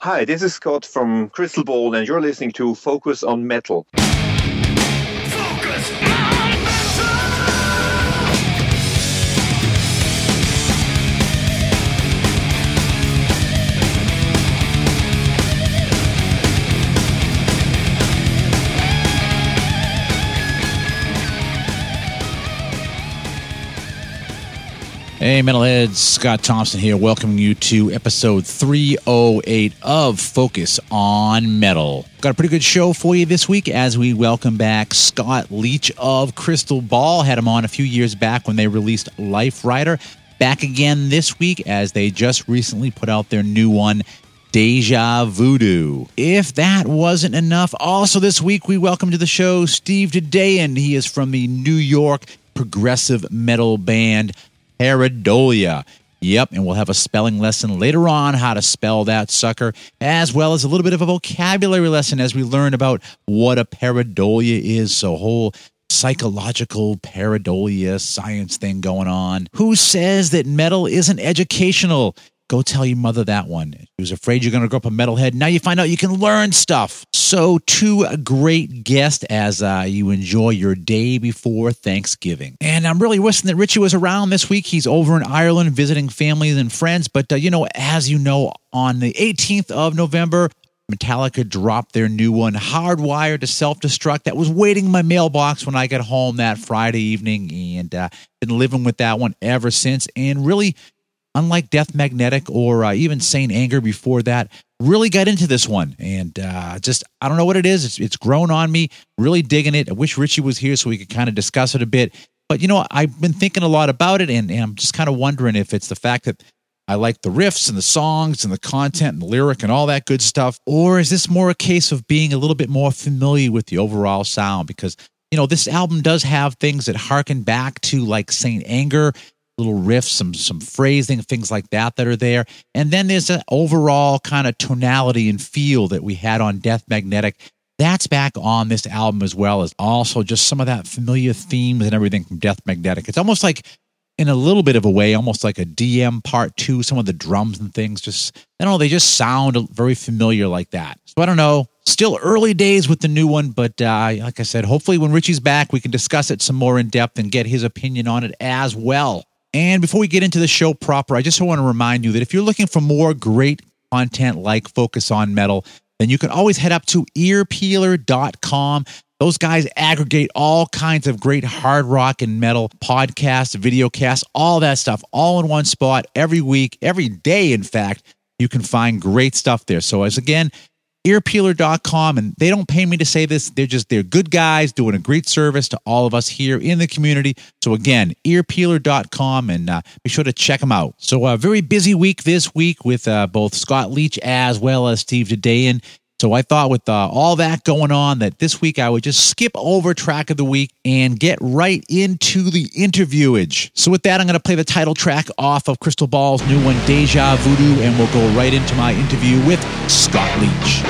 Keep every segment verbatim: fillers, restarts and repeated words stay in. Hi, this is Scott from Crystal Ball, and you're listening to Focus on Metal. Focus on Metal! Hey, Metalheads, Scott Thompson here, welcoming you to episode three oh eight of Focus on Metal. Got a pretty good show for you this week as we welcome back Scott Leach of Crystal Ball. Had him on a few years back when they released Life Rider. Back again this week as they just recently put out their new one, Deja Voodoo. If that wasn't enough, also this week we welcome to the show Steve Dadaian. He is from the New York progressive metal band Pareidolia. Yep, and we'll have a spelling lesson later on, how to spell that sucker, as well as a little bit of a vocabulary lesson as we learn about what a pareidolia is, so whole psychological pareidolia science thing going on. Who says that metal isn't educational? Go tell your mother that one. She was afraid you're going to grow up a metalhead. Now you find out you can learn stuff. So two great guests as uh, you enjoy your day before Thanksgiving. And I'm really wishing that Richie was around this week. He's over in Ireland visiting families and friends. But, uh, you know, as you know, on the eighteenth of November, Metallica dropped their new one, Hardwired to Self-Destruct. That was waiting in my mailbox when I got home that Friday evening. And uh, been living with that one ever since. And really, unlike Death Magnetic or uh, even Saint Anger before that, really got into this one. And uh, just, I don't know what it is. It's, it's grown on me. Really digging it. I wish Richie was here so we could kind of discuss it a bit. But, you know, I've been thinking a lot about it, and, and I'm just kind of wondering if it's the fact that I like the riffs and the songs and the content and the lyric and all that good stuff, or is this more a case of being a little bit more familiar with the overall sound? Because, you know, this album does have things that harken back to like Saint Anger, little riffs, some some phrasing, things like that that are there. And then there's an overall kind of tonality and feel that we had on Death Magnetic. That's back on this album, as well as also just some of that familiar themes and everything from Death Magnetic. It's almost like, in a little bit of a way, almost like a D M part two, some of the drums and things just, I don't know, they just sound very familiar like that. So I don't know. Still early days with the new one, but uh, like I said, hopefully when Richie's back, we can discuss it some more in depth and get his opinion on it as well. And before we get into the show proper, I just want to remind you that if you're looking for more great content like Focus on Metal, then you can always head up to ear peeler dot com. Those guys aggregate all kinds of great hard rock and metal podcasts, video casts, all that stuff, all in one spot every week, every day, in fact. You can find great stuff there. So as again, ear peeler dot com, and they don't pay me to say this. They're just, they're good guys doing a great service to all of us here in the community. So again, ear peeler dot com, and uh, be sure to check them out. So a very busy week this week with uh, both Scott Leach as well as Steve Dadaian. So I thought with uh, all that going on that this week I would just skip over track of the week and get right into the interviewage. So with that, I'm going to play the title track off of Crystal Ball's new one, Deja Voodoo, and we'll go right into my interview with Scott Leach.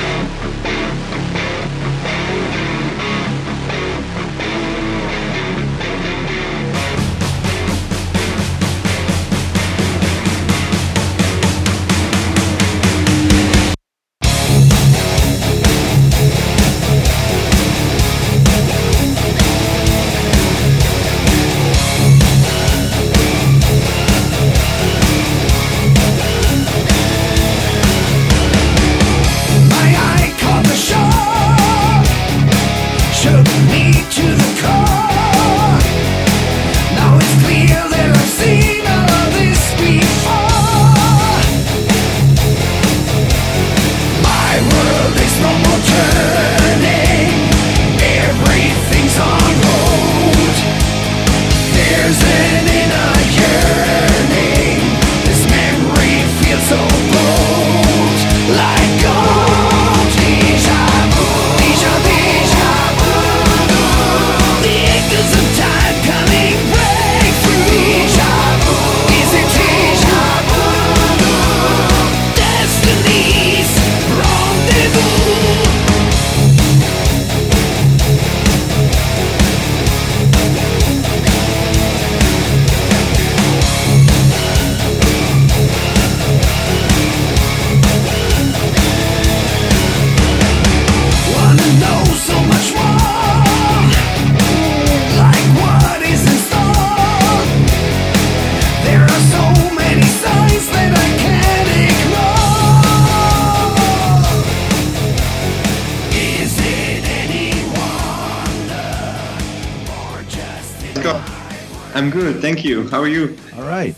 I'm good, thank you. How are you? All right.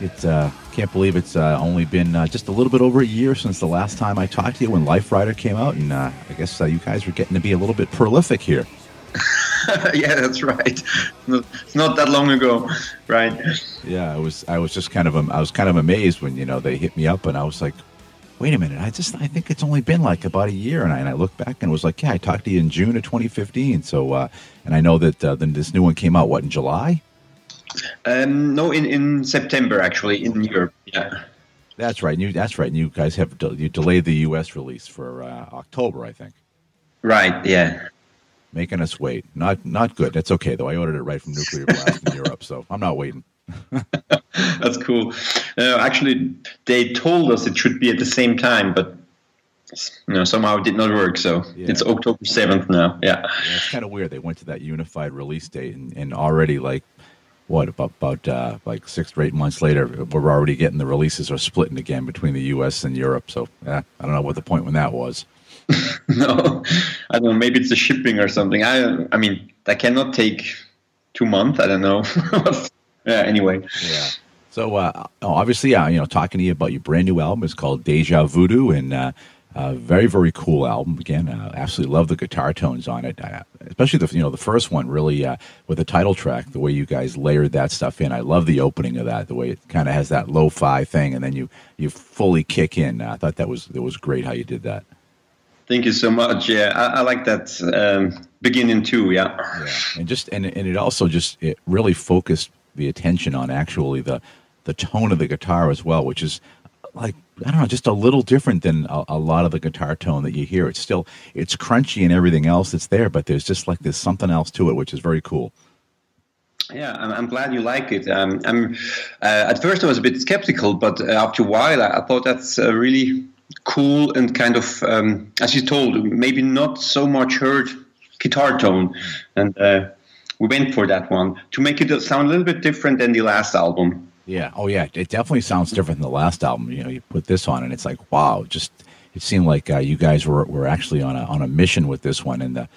It's uh, can't believe it's uh, only been uh, just a little bit over a year since the last time I talked to you when Life Rider came out, and uh, I guess uh, you guys were getting to be a little bit prolific here. Yeah, that's right. It's not that long ago, right? Yeah, I was. I was just kind of. Um, I was kind of amazed when you know they hit me up, and I was like, "Wait a minute! I just. I think it's only been like about a year." And I and I looked back and was like, "Yeah, I talked to you in June of twenty fifteen." So, uh, and I know that uh, then this new one came out. What, in July? Um, no, in, in September actually in Europe. Yeah, that's right. And you that's right. And you guys have de- you delayed the U S release for uh, October, I think. Right. Yeah. Making us wait. Not not good. That's okay, though. I ordered it right from Nuclear Blast in Europe, so I'm not waiting. That's cool. Uh, actually, they told us it should be at the same time, but you know, somehow it did not work, so yeah. It's October seventh now. Yeah. Yeah, it's kind of weird. They went to that unified release date, and, and already, like, what, about, about uh, like six or eight months later, we're already getting the releases are splitting again between the U S and Europe, so eh, I don't know what the point when that was. No, I don't know. Maybe it's the shipping or something. I, I mean, that cannot take two months. I don't know. Yeah. Anyway. Yeah. So, uh, obviously, yeah, you know, talking to you about your brand new album is called Deja Voodoo, and uh, a very, very cool album. Again, I absolutely love the guitar tones on it, I, especially the you know the first one. Really, uh, with the title track, the way you guys layered that stuff in. I love the opening of that. The way it kind of has that lo-fi thing, and then you you fully kick in. I thought that was that was great how you did that. Thank you so much. Yeah, I, I like that um, beginning too. Yeah. Yeah, and just and and it also just it really focused the attention on actually the the tone of the guitar as well, which is like I don't know, just a little different than a, a lot of the guitar tone that you hear. It's still it's crunchy and everything else that's there, but there's just like there's something else to it, which is very cool. Yeah, I'm, I'm glad you like it. Um, I'm uh, at first I was a bit skeptical, but after a while I, I thought that's uh, really. Cool and kind of, um, as you told, maybe not so much heard guitar tone, and uh, we went for that one to make it sound a little bit different than the last album. Yeah, oh yeah, it definitely sounds different than the last album. You know, you put this on, and it's like, wow, just it seemed like uh, you guys were were actually on a on a mission with this one, and the,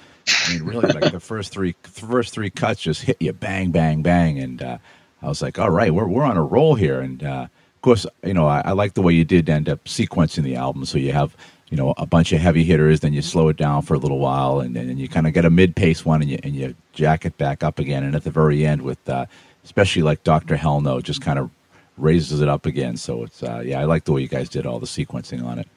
I mean, really, like the first three first three cuts just hit you bang, bang, bang, and uh, I was like, all right, we're we're on a roll here, and. Uh, Of course, you know, I, I like the way you did end up sequencing the album. So you have, you know, a bunch of heavy hitters, then you slow it down for a little while, and then you kind of get a mid-pace one, and you and you jack it back up again. And at the very end with, uh, especially like Doctor Hell No, just kind of raises it up again. So it's, uh, yeah, I like the way you guys did all the sequencing on it.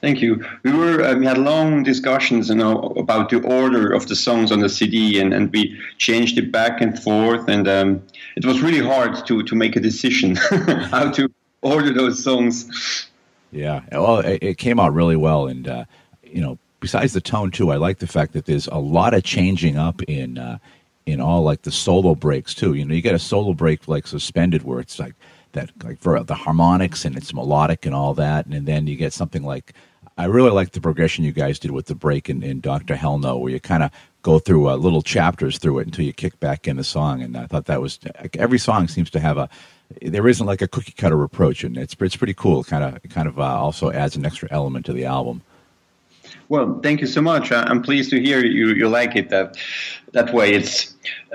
Thank you. We were uh, we had long discussions, you know, about the order of the songs on the C D, and, and we changed it back and forth, and um, it was really hard to, to make a decision how to order those songs. Yeah, well, it, it came out really well, and uh, you know, besides the tone too, I like the fact that there's a lot of changing up in uh, in all like the solo breaks too. You know, you get a solo break like suspended where it's like that, like for the harmonics and it's melodic and all that, and, and then you get something like. I really like the progression you guys did with the break in, in Doctor Hell No, where you kind of go through uh, little chapters through it until you kick back in the song. And I thought that was like, every song seems to have a there isn't like a cookie cutter approach, and it's it's pretty cool. Kind of kind of uh, also adds an extra element to the album. Well, thank you so much. I'm pleased to hear you you like it that that way. It's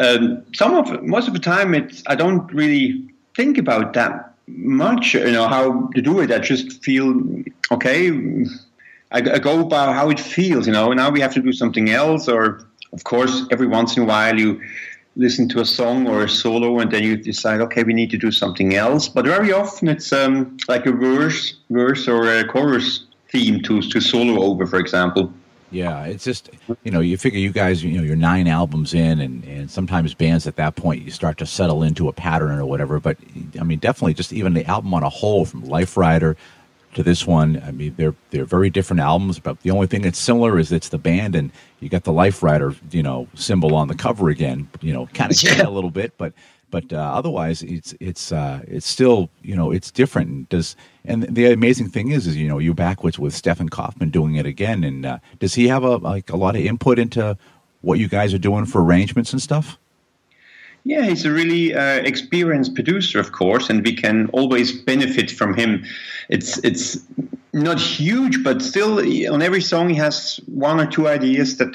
um, some of most of the time it's I don't really think about that much. You know how to do it. I just feel okay. I go by how it feels, you know, now we have to do something else, or, of course, every once in a while you listen to a song or a solo and then you decide, okay, we need to do something else. But very often it's um, like a verse verse or a chorus theme to, to solo over, for example. Yeah, it's just, you know, you figure you guys, you know, you're nine albums in, and, and sometimes bands at that point, you start to settle into a pattern or whatever. But, I mean, definitely just even the album on a whole from Life Rider to this one, I mean, they're they're very different albums, but the only thing that's similar is it's the band, and you got the Life Rider, you know, symbol on the cover again, you know, kind of yeah. a little bit, but but uh, otherwise, it's it's uh, it's still, you know, it's different. And does and the amazing thing is, is you know, you're back with, with Stefan Kaufmann doing it again, and uh, does he have a like a lot of input into what you guys are doing for arrangements and stuff? Yeah, he's a really uh, experienced producer, of course, and we can always benefit from him. It's it's not huge, but still on every song he has one or two ideas that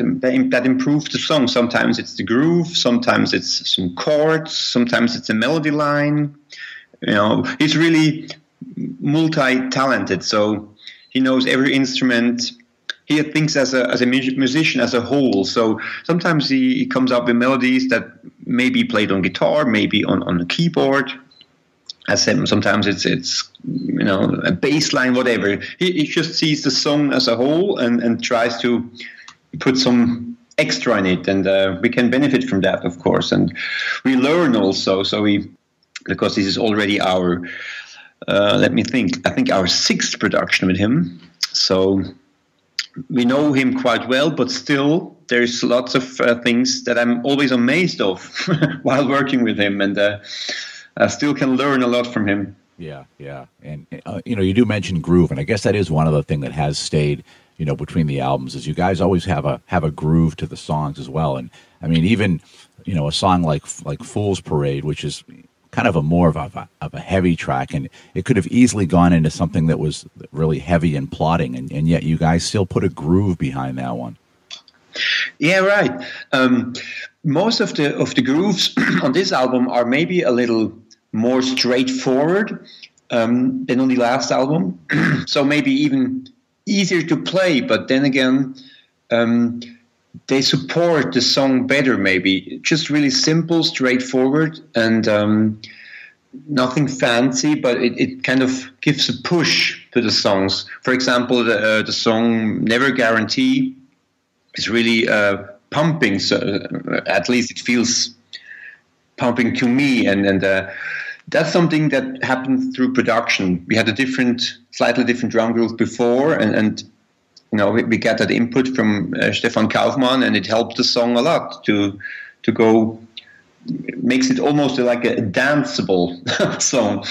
that improve the song. Sometimes it's the groove, sometimes it's some chords, sometimes it's a melody line. You know, he's really multi-talented, so he knows every instrument. He thinks as a as a musician as a whole. So sometimes he, he comes up with melodies that may be played on guitar, maybe on on a keyboard. As sometimes it's it's you know a bass line, whatever. He, he just sees the song as a whole and and tries to put some extra in it, and uh, we can benefit from that, of course. And we learn also. So we because this is already our uh, let me think. I think our sixth production with him. So. We know him quite well, but still there's lots of uh, things that I'm always amazed of while working with him, and uh, I still can learn a lot from him. Yeah, yeah. And, uh, you know, you do mention groove, and I guess that is one of the things that has stayed, you know, between the albums is you guys always have a have a groove to the songs as well. And, I mean, even, you know, a song like like Fool's Parade, which is kind of a more of a, of a heavy track, and it could have easily gone into something that was really heavy and plotting, and, and yet you guys still put a groove behind that one. Yeah, right. Um, most of the of the grooves on this album are maybe a little more straightforward um, than on the last album, so maybe even easier to play, but then again... Um, they support the song better, maybe. Just really simple, straightforward, and um, nothing fancy, but it, it kind of gives a push to the songs. For example, the, uh, the song Never Guarantee is really uh, pumping, so at least it feels pumping to me, and, and uh, that's something that happened through production. We had a different, slightly different drum groove before, and, and You know, we, we got that input from uh, Stefan Kaufmann, and it helped the song a lot to to go. It makes it almost like a danceable song.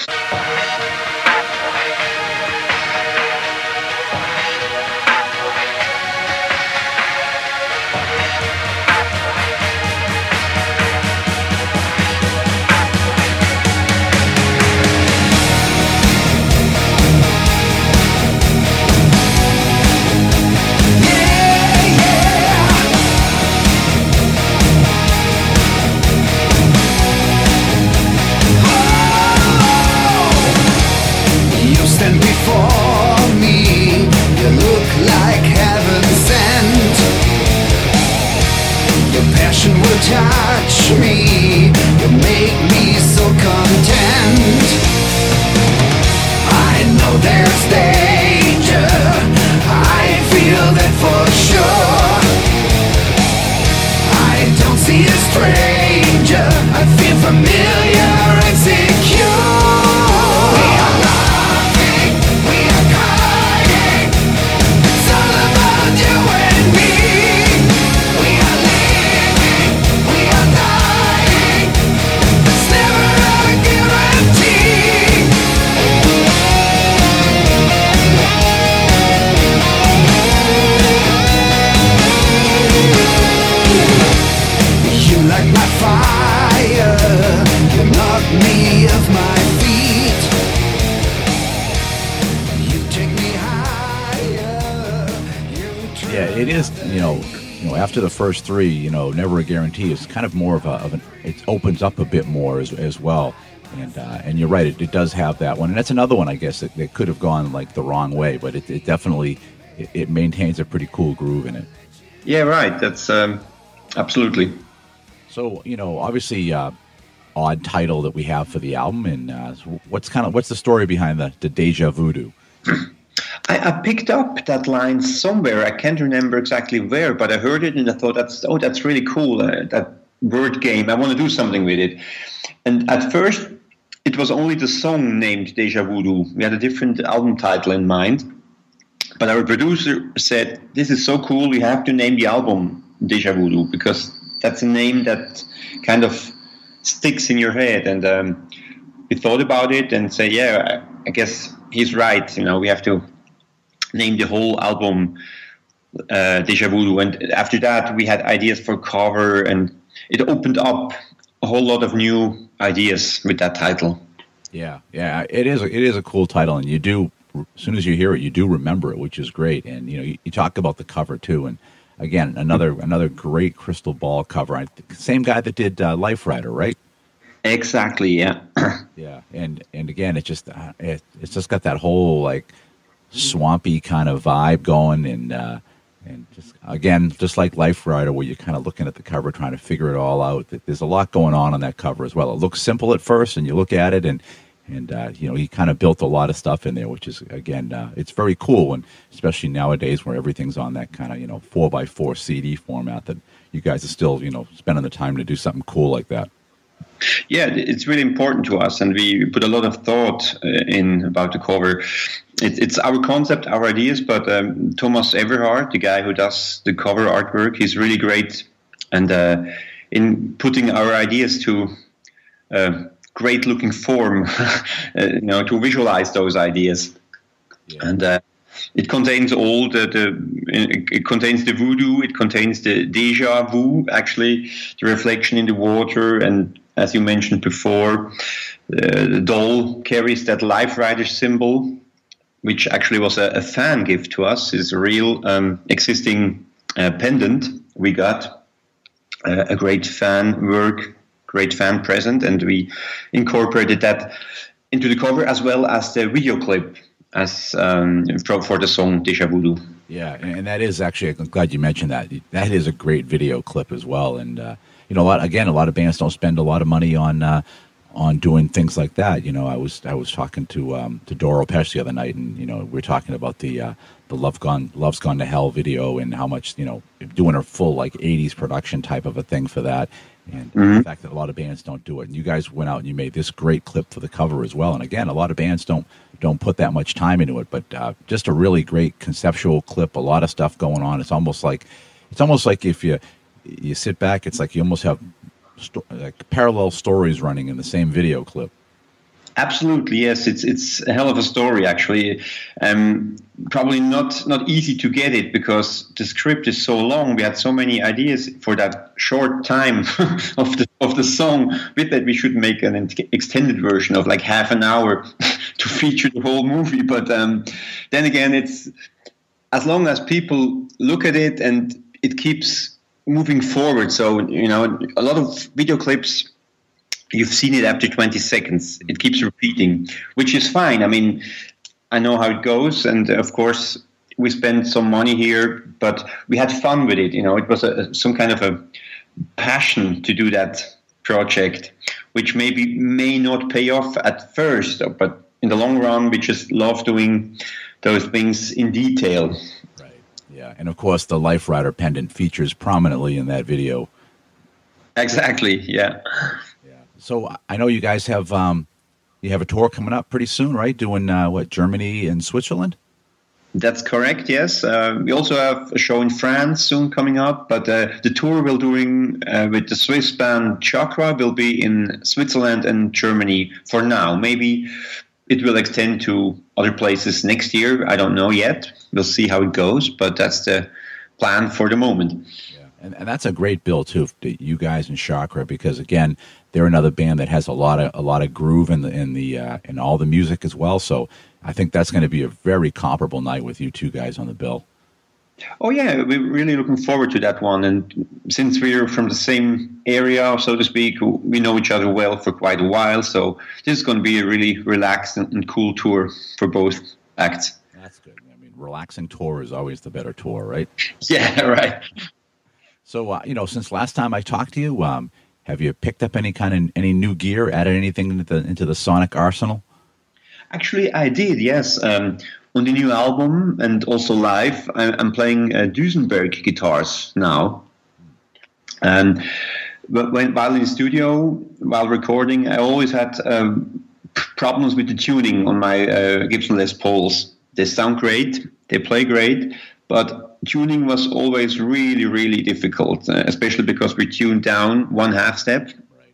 First three, you know, Never a Guarantee is kind of more of a, of an, it opens up a bit more as, as well, and uh, and you're right, it, it does have that one, and that's another one I guess that, that could have gone like the wrong way, but it, it definitely it, it maintains a pretty cool groove in it. Yeah, right. That's um, absolutely. So you know, obviously, uh, odd title that we have for the album, and uh, what's kind of what's the story behind the, the Deja Voodoo? I, I picked up that line somewhere. I can't remember exactly where, but I heard it and I thought, that's oh, that's really cool, uh, that word game. I want to do something with it. And at first, it was only the song named Deja Voodoo. We had a different album title in mind. But our producer said, this is so cool, we have to name the album Deja Voodoo, because that's a name that kind of sticks in your head. And um, we thought about it and said, yeah, I, I guess he's right. You know, we have to name the whole album uh, Deja Voodoo. And after that, we had ideas for cover, and it opened up a whole lot of new ideas with that title. Yeah, yeah, it is. It is a cool title, and you do as soon as you hear it, you do remember it, which is great. And, you know, you, you talk about the cover, too. And, again, another another great Crystal Ball cover. I, same guy that did uh, Life Rider, right? Exactly, yeah. Yeah, and and again, it just, uh, it, it's just got that whole, like, swampy kind of vibe going. And, uh, and just again, just like Life Rider, where you're kind of looking at the cover, trying to figure it all out. There's a lot going on on that cover as well. It looks simple at first, and you look at it, and And, uh, you know, he kind of built a lot of stuff in there, which is, again, uh, it's very cool. And especially nowadays where everything's on that kind of, you know, four by four C D format, that you guys are still, you know, spending the time to do something cool like that. Yeah, it's really important to us. And we put a lot of thought uh, in about the cover. It, it's our concept, our ideas. But um, Thomas Everhart, the guy who does the cover artwork, he's really great. And uh, in putting our ideas to... Uh, great looking form, you know, to visualize those ideas. Yeah. And uh, it contains all the, the it, it contains the voodoo, it contains the deja vu, actually, the reflection in the water. And as you mentioned before, uh, the doll carries that Life Rider symbol, which actually was a, a fan gift to us. It's a real um, existing uh, pendant we got, uh, a great fan work. Great fan present, and we incorporated that into the cover as well as the video clip as um, for, for the song Deja Voodoo. Yeah, and that is actually, I'm glad you mentioned that. That is a great video clip as well. And, uh, you know, a lot, again, a lot of bands don't spend a lot of money on uh, on doing things like that. You know, I was I was talking to um, to Doro Pesch the other night, and, you know, we were talking about the uh, the Love Gone, Love's Gone to Hell video and how much, you know, doing a full, like, eighties production type of a thing for that. And mm-hmm. the fact that a lot of bands don't do it. And you guys went out and you made this great clip for the cover as well. And again, a lot of bands don't don't put that much time into it, but uh, just a really great conceptual clip, a lot of stuff going on. It's almost like it's almost like if you you sit back, it's like you almost have sto- like parallel stories running in the same video clip. Absolutely, yes. It's it's a hell of a story, actually. Um, probably not, not easy to get it because the script is so long. We had so many ideas for that short time of the of the song. With that, we should make an extended version of like half an hour to feature the whole movie. But um, then again, it's as long as people look at it and it keeps moving forward. So, you know, a lot of video clips, you've seen it after twenty seconds. It keeps repeating, which is fine. I mean, I know how it goes. And, of course, we spent some money here, but we had fun with it. You know, it was a, some kind of a passion to do that project, which maybe may not pay off at first. But in the long run, we just love doing those things in detail. Right. Yeah. And, of course, the Life Rider pendant features prominently in that video. Exactly. Yeah. So I know you guys have um, you have a tour coming up pretty soon, right? Doing uh, what, Germany and Switzerland? That's correct. Yes, uh, we also have a show in France soon coming up. But uh, the tour we're doing uh, with the Swiss band Chakra will be in Switzerland and Germany for now. Maybe it will extend to other places next year. I don't know yet. We'll see how it goes. But that's the plan for the moment. Yeah. And, and that's a great bill too, you guys and Chakra, because again, they're another band that has a lot of a lot of groove in the in the uh, in all the music as well. So I think that's going to be a very comparable night with you two guys on the bill. Oh yeah, we're really looking forward to that one. And since we're from the same area, so to speak, we know each other well for quite a while. So this is going to be a really relaxed and, and cool tour for both acts. That's good. I mean, relaxing tour is always the better tour, right? Yeah, right. So, uh, you know, since last time I talked to you, um, have you picked up any kind of any new gear, added anything into the, into the sonic arsenal? Actually, I did, yes. Um, on the new album and also live, I, I'm playing uh, Duesenberg guitars now. And when, while in the studio, while recording, I always had um, problems with the tuning on my uh, Gibson Les Pauls. They sound great, they play great, but tuning was always really, really difficult, especially because we tuned down one half step. Right.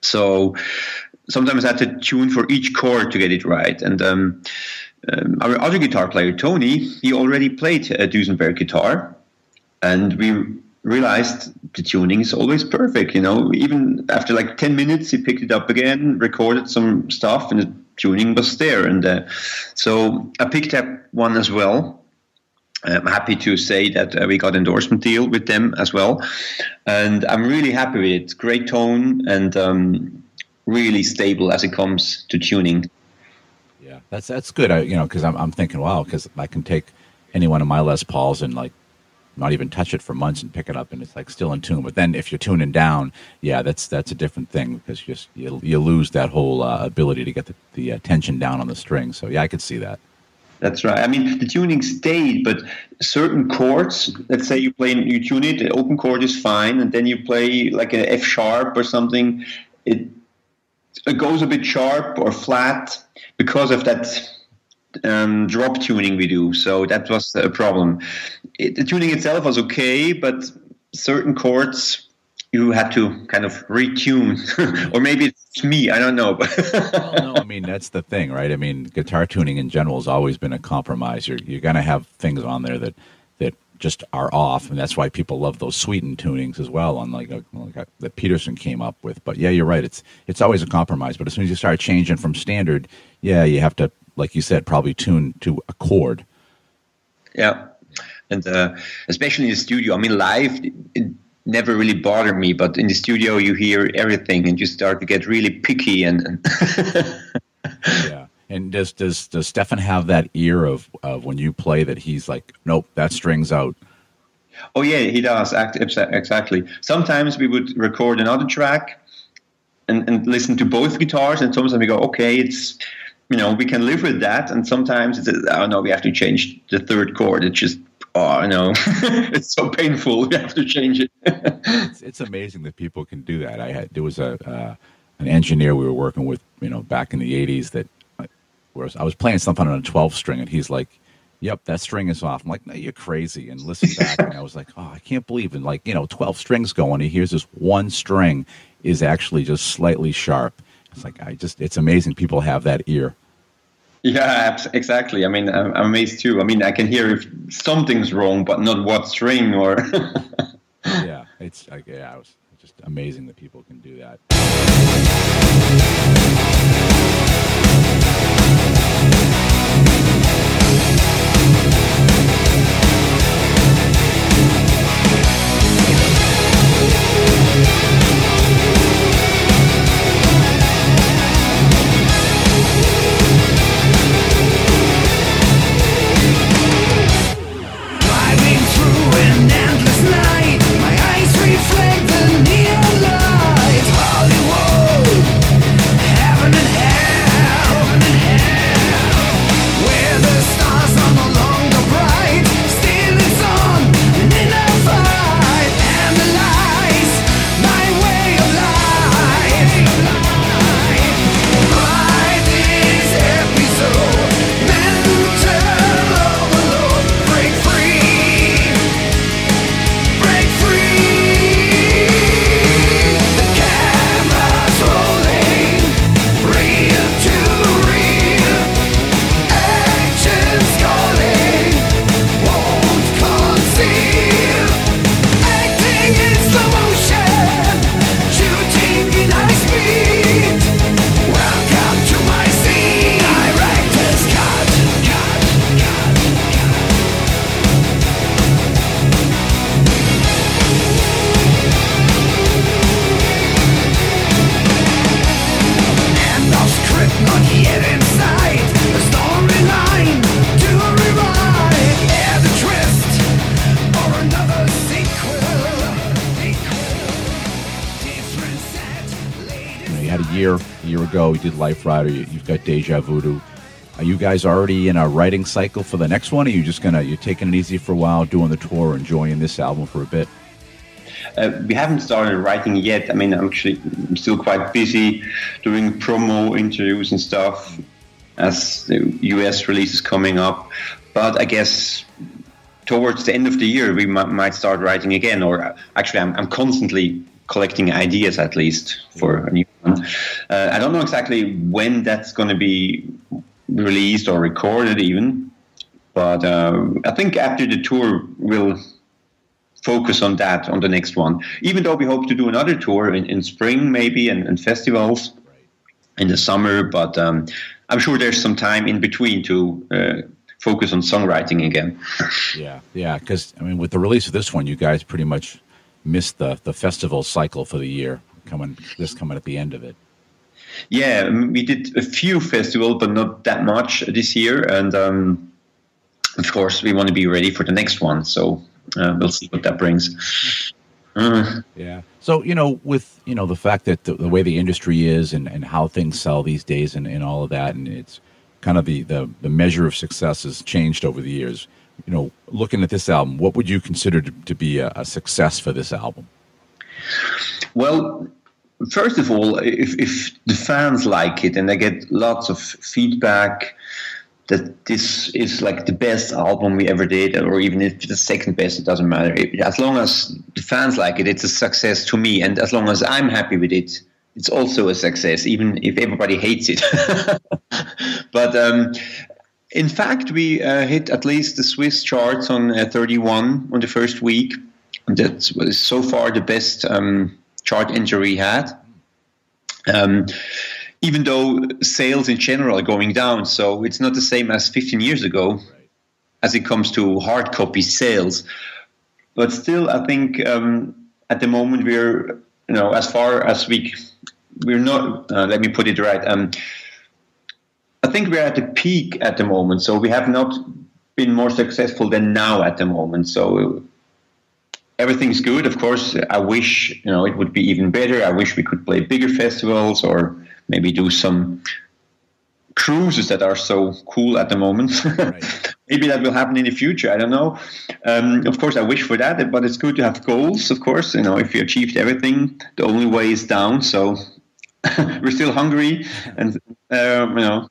So sometimes I had to tune for each chord to get it right. And um, um, our other guitar player, Tony, he already played a Duesenberg guitar. And we realized the tuning is always perfect. You know, even after like ten minutes, he picked it up again, recorded some stuff, and it tuning was there. And uh, so I picked up one as well. I'm happy to say that uh, we got endorsement deal with them as well. And I'm really happy with it. Great tone and um, really stable as it comes to tuning. Yeah, that's that's good. I, you know, because I'm I'm thinking, wow, because I can take any one of my Les Pauls and like not even touch it for months and pick it up and it's like still in tune. But then if you're tuning down, yeah, that's that's a different thing because you just you, you lose that whole uh, ability to get the, the uh, tension down on the string. So yeah, I could see that. That's right. I mean, the tuning stayed, but certain chords, let's say you play, you tune it, the open chord is fine, and then you play like an F sharp or something, it it goes a bit sharp or flat because of that um, drop tuning we do. So that was a problem. It, the tuning itself was okay, but certain chords you had to kind of retune, or maybe it's me, I don't know. Well, no, I mean, that's the thing, right? I mean, guitar tuning in general has always been a compromise. You're, you're going to have things on there that, that just are off, and that's why people love those sweetened tunings as well, on like, like that Peterson came up with. But yeah, you're right. It's it's always a compromise, but as soon as you start changing from standard, yeah, you have to, like you said, probably tune to a chord. Yeah, and uh, especially in the studio. I mean, live... It, never really bothered me, but in the studio you hear everything and you start to get really picky and, and yeah. And does does does Stefan have that ear of of when you play that he's like, nope, that string's out? Oh yeah, he does. Exactly. Sometimes we would record another track and, and listen to both guitars, and sometimes we go, okay, it's, you know, we can live with that. And sometimes it's, oh no, we have to change the third chord. It's just, oh, no, it's so painful. We have to change it. it's, it's amazing that people can do that. I had, there was a uh, an engineer we were working with, you know, back in the eighties that I, where I was playing something on a twelve string, and he's like, yep, that string is off. I'm like, no, you're crazy. And listen back, and I was like, oh, I can't believe it. Like, you know, twelve strings going, he hears this one string is actually just slightly sharp. It's like, I just, it's amazing people have that ear. Yeah, exactly. I mean, I'm amazed too. I mean, I can hear if something's wrong, but not what string or. yeah, it's yeah, it was just amazing that people can do that. We did Life Rider. You've got Deja Voodoo. Are you guys already in a writing cycle for the next one? Or are you just gonna you're taking it easy for a while, doing the tour, enjoying this album for a bit? Uh, we haven't started writing yet. I mean, I'm actually I'm still quite busy doing promo interviews and stuff as the U S release is coming up. But I guess towards the end of the year we m- might start writing again. Or actually, I'm, I'm constantly collecting ideas at least for a new one. Uh, I don't know exactly when that's going to be released or recorded even, but uh, I think after the tour we'll focus on that, on the next one. Even though we hope to do another tour in, in spring maybe and, and festivals in the summer, but um, I'm sure there's some time in between to uh, focus on songwriting again. Yeah, yeah, because, I mean, with the release of this one, you guys pretty much missed the, the festival cycle for the year, coming this coming at the end of it. Yeah, we did a few festivals, but not that much this year. And, um, of course, we want to be ready for the next one. So uh, we'll see what that brings. Uh. Yeah. So, you know, with, you know, the fact that the, the way the industry is and, and how things sell these days and, and all of that, and it's kind of the, the, the measure of success has changed over the years. You know, looking at this album, what would you consider to, to be a, a success for this album? Well, first of all, if, if the fans like it, and I get lots of feedback that this is like the best album we ever did, or even if it's the second best, it doesn't matter. As long as the fans like it, it's a success to me. And as long as I'm happy with it, it's also a success, even if everybody hates it. But um, in fact, we uh, hit at least the Swiss charts on uh, thirty-one on the first week. That was so far the best um chart injury had, um, even though sales in general are going down. So it's not the same as fifteen years ago, right, as it comes to hard copy sales. But still, I think um, at the moment we're, you know, as far as we, we're not, uh, let me put it right. Um, I think we're at the peak at the moment. So we have not been more successful than now at the moment. So everything's good. Of course, I wish, you know, it would be even better. I wish we could play bigger festivals or maybe do some cruises that are so cool at the moment. Right. Maybe that will happen in the future. I don't know. Um, of course, I wish for that, but it's good to have goals, of course. You know, if you achieved everything, the only way is down. So we're still hungry and, um, you know,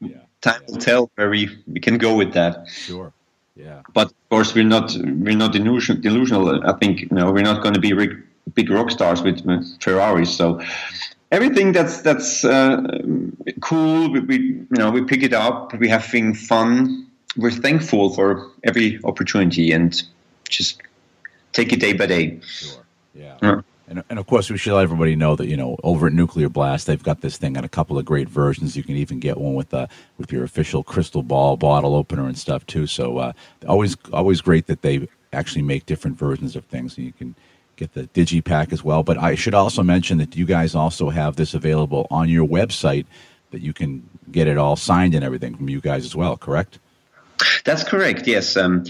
yeah. time yeah. will tell where we, we can go with that. Sure. Yeah. But of course, we're not we're not delusional. I think, you know, we're not going to be big, big rock stars with, with Ferraris. So everything that's that's uh, cool, we, we you know we pick it up. We're having fun. We're thankful for every opportunity and just take it day by day. Sure. Yeah. yeah. And and of course, we should let everybody know that, you know, over at Nuclear Blast, they've got this thing on a couple of great versions. You can even get one with uh, with your official Crystal Ball bottle opener and stuff too. So uh, always always great that they actually make different versions of things. You can get the digi pack as well. But I should also mention that you guys also have this available on your website, that you can get it all signed and everything from you guys as well. Correct? That's correct. Yes. Um,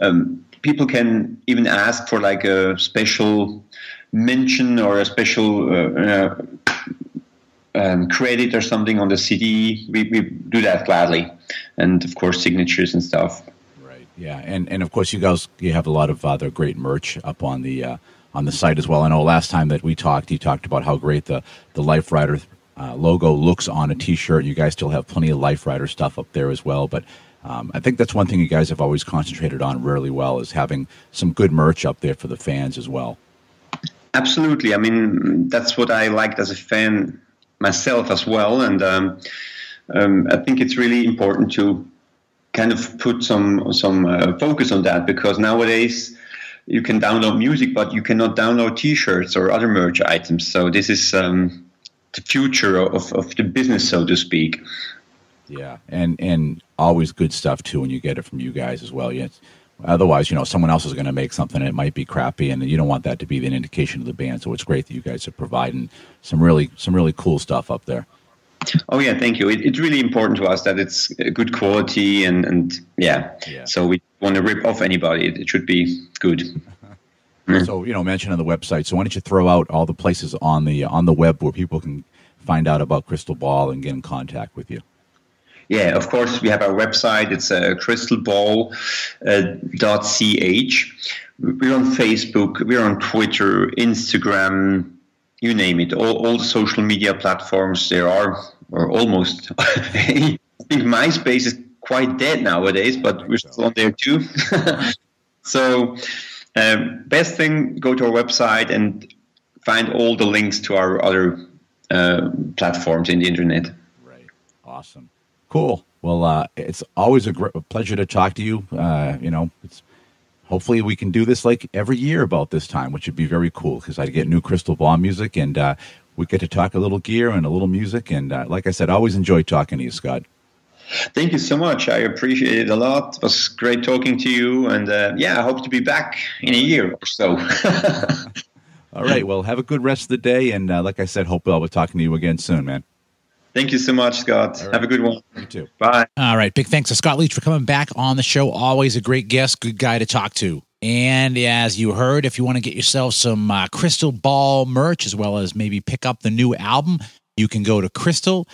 um, people can even ask for like a special mention or a special uh, uh, um, credit or something on the C D. We, we do that gladly, and of course signatures and stuff. Right. Yeah, and and of course you guys you have a lot of other great merch up on the uh, on the site as well. I know last time that we talked, you talked about how great the the Life Rider uh, logo looks on a T-shirt. You guys still have plenty of Life Rider stuff up there as well, but. Um, I think that's one thing you guys have always concentrated on really well, is having some good merch up there for the fans as well. Absolutely. I mean, that's what I liked as a fan myself as well. And um, um, I think it's really important to kind of put some some uh, focus on that, because nowadays you can download music, but you cannot download T-shirts or other merch items. So this is um, the future of, of the business, so to speak. Yeah, and and always good stuff too when you get it from you guys as well. Yes. Otherwise, you know, someone else is going to make something and it might be crappy, and you don't want that to be an indication of the band. So it's great that you guys are providing some really some really cool stuff up there. Oh yeah, thank you. It, it's really important to us that it's good quality, and and yeah. yeah. So we want to rip off anybody. It, it should be good. mm. So, you know, mention on the website. So why don't you throw out all the places on the on the web where people can find out about Crystal Ball and get in contact with you? Yeah, of course, we have our website. It's uh, crystal ball dot c h. We're on Facebook. We're on Twitter, Instagram, you name it. All, all the social media platforms there are, or almost. I think MySpace is quite dead nowadays, but we're still on there too. So um, best thing, go to our website and find all the links to our other uh, platforms in the internet. Right. Awesome. Cool. Well, uh, it's always a, gr- a pleasure to talk to you. Uh, you know, it's, hopefully we can do this like every year about this time, which would be very cool, because I get new Crystal Ball music, and uh, we get to talk a little gear and a little music. And uh, like I said, I always enjoy talking to you, Scott. Thank you so much. I appreciate it a lot. It was great talking to you. And uh, yeah, I hope to be back in a year or so. All right. Well, have a good rest of the day. And uh, like I said, hope I'll be talking to you again soon, man. Thank you so much, Scott. Right. Have a good one. You too. Bye. All right. Big thanks to Scott Leach for coming back on the show. Always a great guest. Good guy to talk to. And as you heard, if you want to get yourself some uh, Crystal Ball merch, as well as maybe pick up the new album, you can go to crystal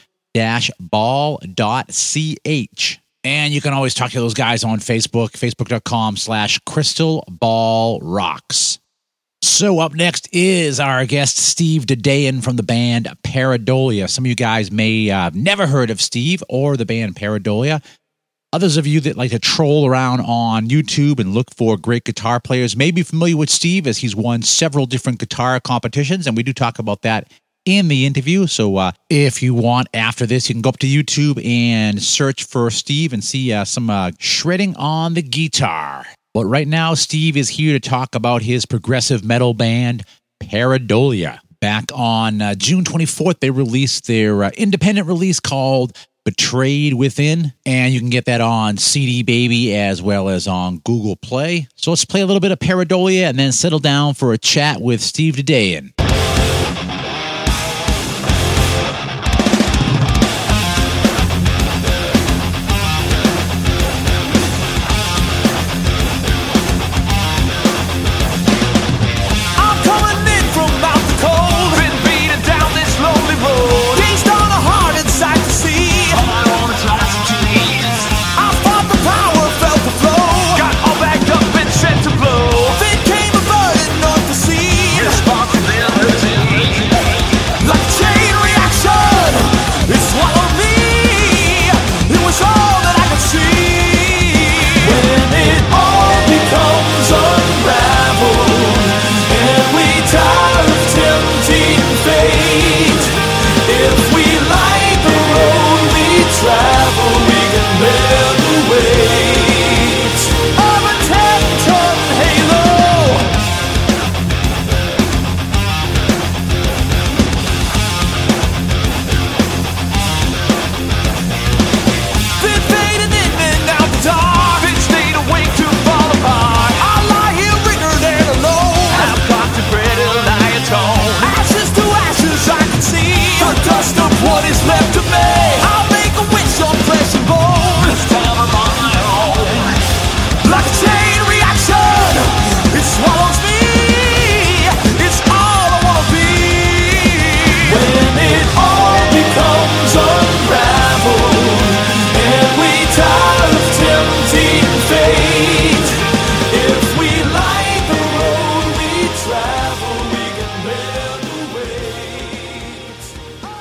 ball dot c h. And you can always talk to those guys on Facebook, facebook dot com slash crystal ball rocks. So up next is our guest, Steve Dadaian from the band Pareidolia. Some of you guys may have uh, never heard of Steve or the band Pareidolia. Others of you that like to troll around on YouTube and look for great guitar players may be familiar with Steve, as he's won several different guitar competitions, and we do talk about that in the interview. So uh, if you want, after this, you can go up to YouTube and search for Steve and see uh, some uh, shredding on the guitar. But right now, Steve is here to talk about his progressive metal band, Pareidolia. Back on uh, June twenty-fourth, they released their uh, independent release called Betrayed Within, and you can get that on C D Baby as well as on Google Play. So let's play a little bit of Pareidolia and then settle down for a chat with Steve Dadaian.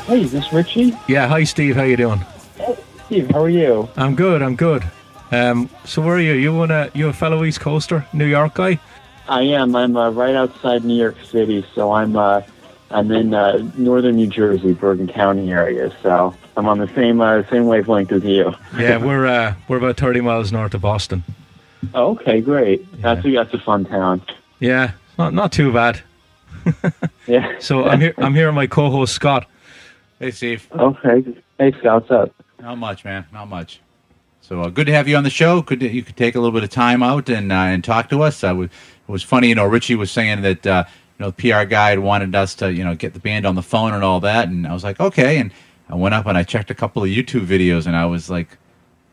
Hey, is this Richie? Yeah, hi Steve, how you doing? Hey, Steve, how are you? I'm good, I'm good. Um, so where are you? You wanna, you a fellow East Coaster, New York guy? I am, I'm uh, right outside New York City, so I'm uh, I'm in uh, northern New Jersey, Bergen County area, so I'm on the same uh, same wavelength as you. Yeah, we're uh, we're about thirty miles north of Boston. Oh, okay, great. Yeah. That's, a, that's a fun town. Yeah, not not too bad. Yeah. So I'm here, I'm here with my co-host Scott. Hey, Steve. Okay. Hey, Scott. What's up? Not much, man. Not much. So uh, good to have you on the show. Good to, you could take a little bit of time out and uh, and talk to us. I would, it was funny, you know, Richie was saying that, uh, you know, the P R guy had wanted us to, you know, get the band on the phone and all that. And I was like, okay. And I went up and I checked a couple of YouTube videos and I was like,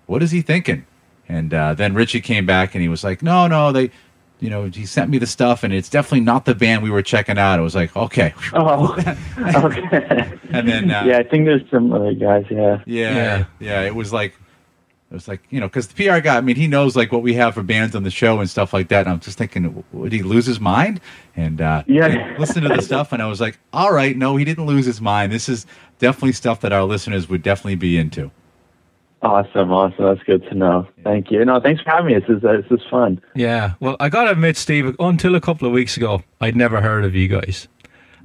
what is he thinking? And uh, then Richie came back and he was like, no, no, they... You know, he sent me the stuff, and it's definitely not the band we were checking out. It was like, okay. Oh, okay. And then, uh, yeah, I think there's some other guys. Yeah. yeah, yeah, yeah. It was like, it was like, you know, because the P R guy, I mean, he knows like what we have for bands on the show and stuff like that. And I'm just thinking, would he lose his mind? And uh, yeah, and listen to the stuff, and I was like, all right, no, he didn't lose his mind. This is definitely stuff that our listeners would definitely be into. Awesome, awesome. That's good to know. Thank you. No, thanks for having me. This is uh, this is fun. Yeah. Well, I gotta admit, Steve, until a couple of weeks ago, I'd never heard of you guys,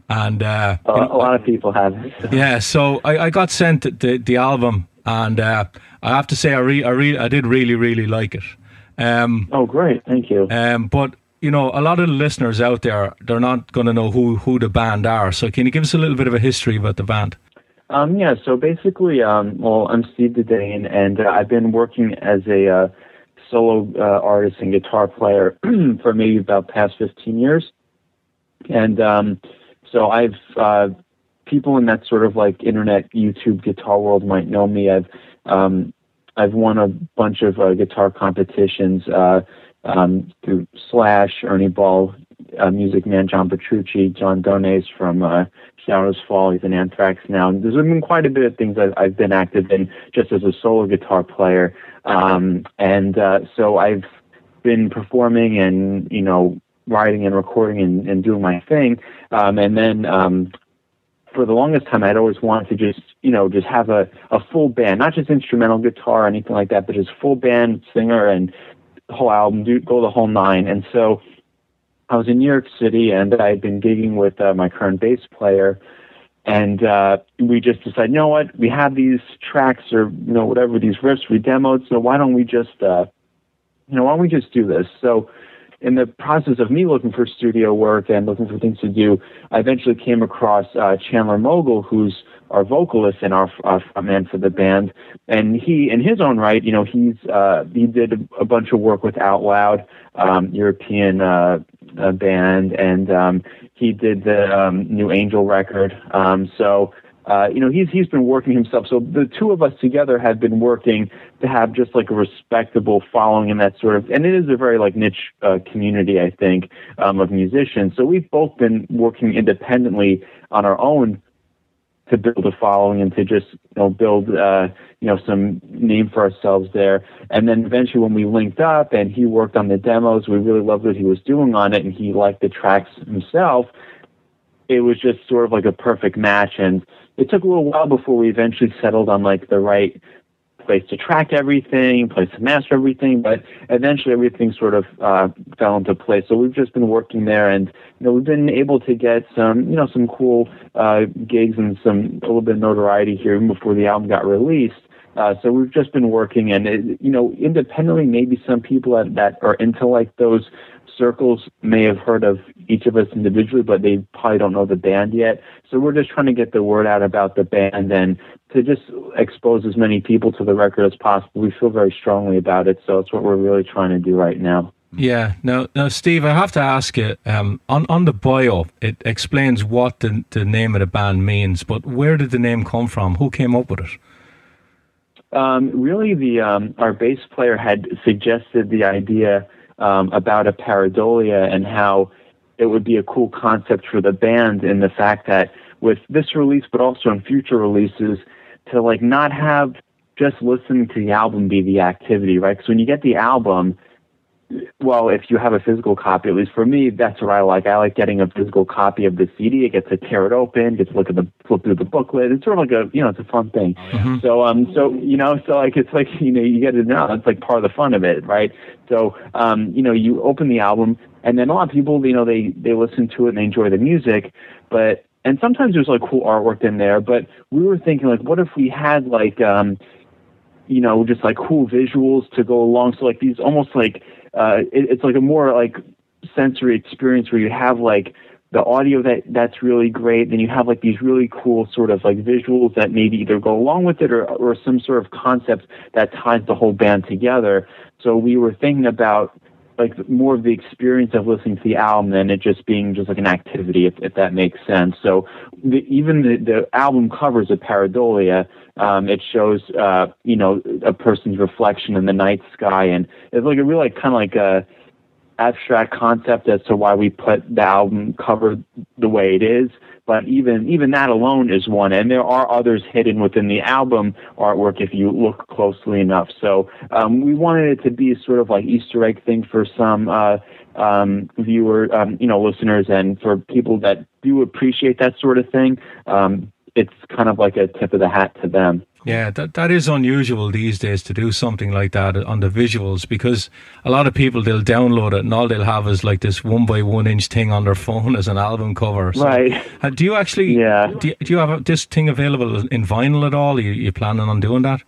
and uh, a, you know, a lot of people haven't. So. Yeah. So I, I got sent the the album, and uh, I have to say, I re, I re, I did really really like it. Um, oh, great! Thank you. Um, but you know, a lot of the listeners out there, they're not going to know who, who the band are. So can you give us a little bit of a history about the band? Um, yeah, so basically, um, well, I'm Steve Dadaian, and uh, I've been working as a uh, solo uh, artist and guitar player for maybe about past fifteen years. And um, so I've, uh, people in that sort of like internet YouTube guitar world might know me. I've um, I've won a bunch of uh, guitar competitions uh, um, through Slash, Ernie Ball, uh, Music Man, John Petrucci, John Dones from uh, Shadows Fall. He's in Anthrax now. There's been quite a bit of things I've, I've been active in just as a solo guitar player. Um, and uh, so I've been performing and, you know, writing and recording and, and doing my thing. Um, and then um, for the longest time, I'd always wanted to just, you know, just have a, a full band, not just instrumental guitar or anything like that, but just full band, singer and whole album, do, go the whole nine. And so I was in New York City, and I had been gigging with uh, my current bass player, and uh, we just decided, you know what, we have these tracks or, you know, whatever, these riffs we demoed, so why don't we just, uh, you know, why don't we just do this? So in the process of me looking for studio work and looking for things to do, I eventually came across uh, Chandler Mogul, who's our vocalist and our, our frontman for the band. And he, in his own right, you know, he's uh, he did a bunch of work with Out Loud, um, European uh, uh, band, and um, he did the um, New Angel record. Um, so, uh, you know, he's he's been working himself. So the two of us together have been working to have just like a respectable following in that sort of, and it is a very like niche uh, community, I think, um, of musicians. So we've both been working independently on our own to build a following and to just, you know, build, uh, you know, some name for ourselves there. And then eventually when we linked up and he worked on the demos, we really loved what he was doing on it and he liked the tracks himself. It was just sort of like a perfect match. And it took a little while before we eventually settled on like the right place to track everything, place to master everything, but eventually everything sort of uh, fell into place. So we've just been working there, and you know, we've been able to get some, you know, some cool uh, gigs and some a little bit of notoriety here even before the album got released. Uh, so we've just been working, and it, you know, independently, maybe some people that, that are into like those circles may have heard of each of us individually, but they probably don't know the band yet. So we're just trying to get the word out about the band and to just expose as many people to the record as possible. We feel very strongly about it, so it's what we're really trying to do right now. Yeah. Now, now Steve, I have to ask you, um, on, on the bio, it explains what the, the name of the band means, but where did the name come from? Who came up with it? Um, really, the um, our bass player had suggested the idea um, about a pareidolia and how it would be a cool concept for the band, in the fact that with this release, but also in future releases, to like not have just listening to the album be the activity, right? Because when you get the album, well, if you have a physical copy, at least for me, that's what I like. I like getting a physical copy of the C D. I get to tear it open, get to look at the flip through the booklet. It's sort of like a, you know, it's a fun thing. Mm-hmm. So, um, so you know, so like it's like you know, you get it now. It's like part of the fun of it, right? So, um, you know, you open the album, and then a lot of people, you know, they they listen to it and they enjoy the music, but and sometimes there's like cool artwork in there. But we were thinking like, what if we had like, um, you know, just like cool visuals to go along? So like these almost like Uh, it, it's like a more like sensory experience where you have like the audio that that's really great. Then you have like these really cool sort of like visuals that maybe either go along with it or, or some sort of concept that ties the whole band together. So we were thinking about like more of the experience of listening to the album than it just being just like an activity, if, if that makes sense. So the, even the, the album covers of Pareidolia, um, it shows, uh, you know, a person's reflection in the night sky. And it's like a really like, kind of like a abstract concept as to why we put the album cover the way it is. But even, even that alone is one. And there are others hidden within the album artwork if you look closely enough. So um, we wanted it to be sort of like Easter egg thing for some uh, um, viewer, um, you know, listeners, and for people that do appreciate that sort of thing. Um, it's kind of like a tip of the hat to them. Yeah, that that is unusual these days to do something like that on the visuals, because a lot of people, they'll download it and all they'll have is like this one by one inch thing on their phone as an album cover. So, right. Uh, do you actually, yeah. do, do you have this thing available in vinyl at all? Are you, you planning on doing that?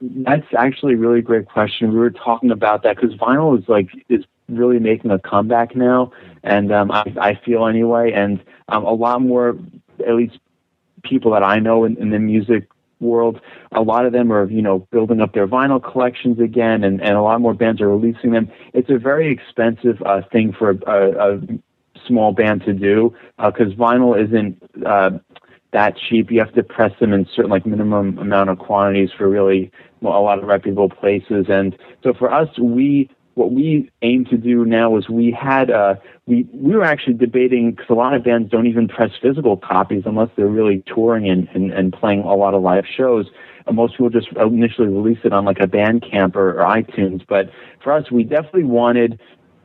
That's actually a really great question. We were talking about that because vinyl is like, is really making a comeback now, and um, I, I feel anyway. And um, a lot more, at least people that I know in, in the music world, a lot of them are, you know, building up their vinyl collections again, and, and a lot more bands are releasing them. It's a very expensive uh, thing for a, a, a small band to do, because uh, vinyl isn't uh, that cheap. You have to press them in certain, like, minimum amount of quantities for really well, a lot of reputable places. And so for us, we what we aim to do now is we had uh, we we were actually debating, because a lot of bands don't even press physical copies unless they're really touring and, and, and playing a lot of live shows. And most people just initially release it on like a Bandcamp or, or iTunes. But for us, we definitely wanted.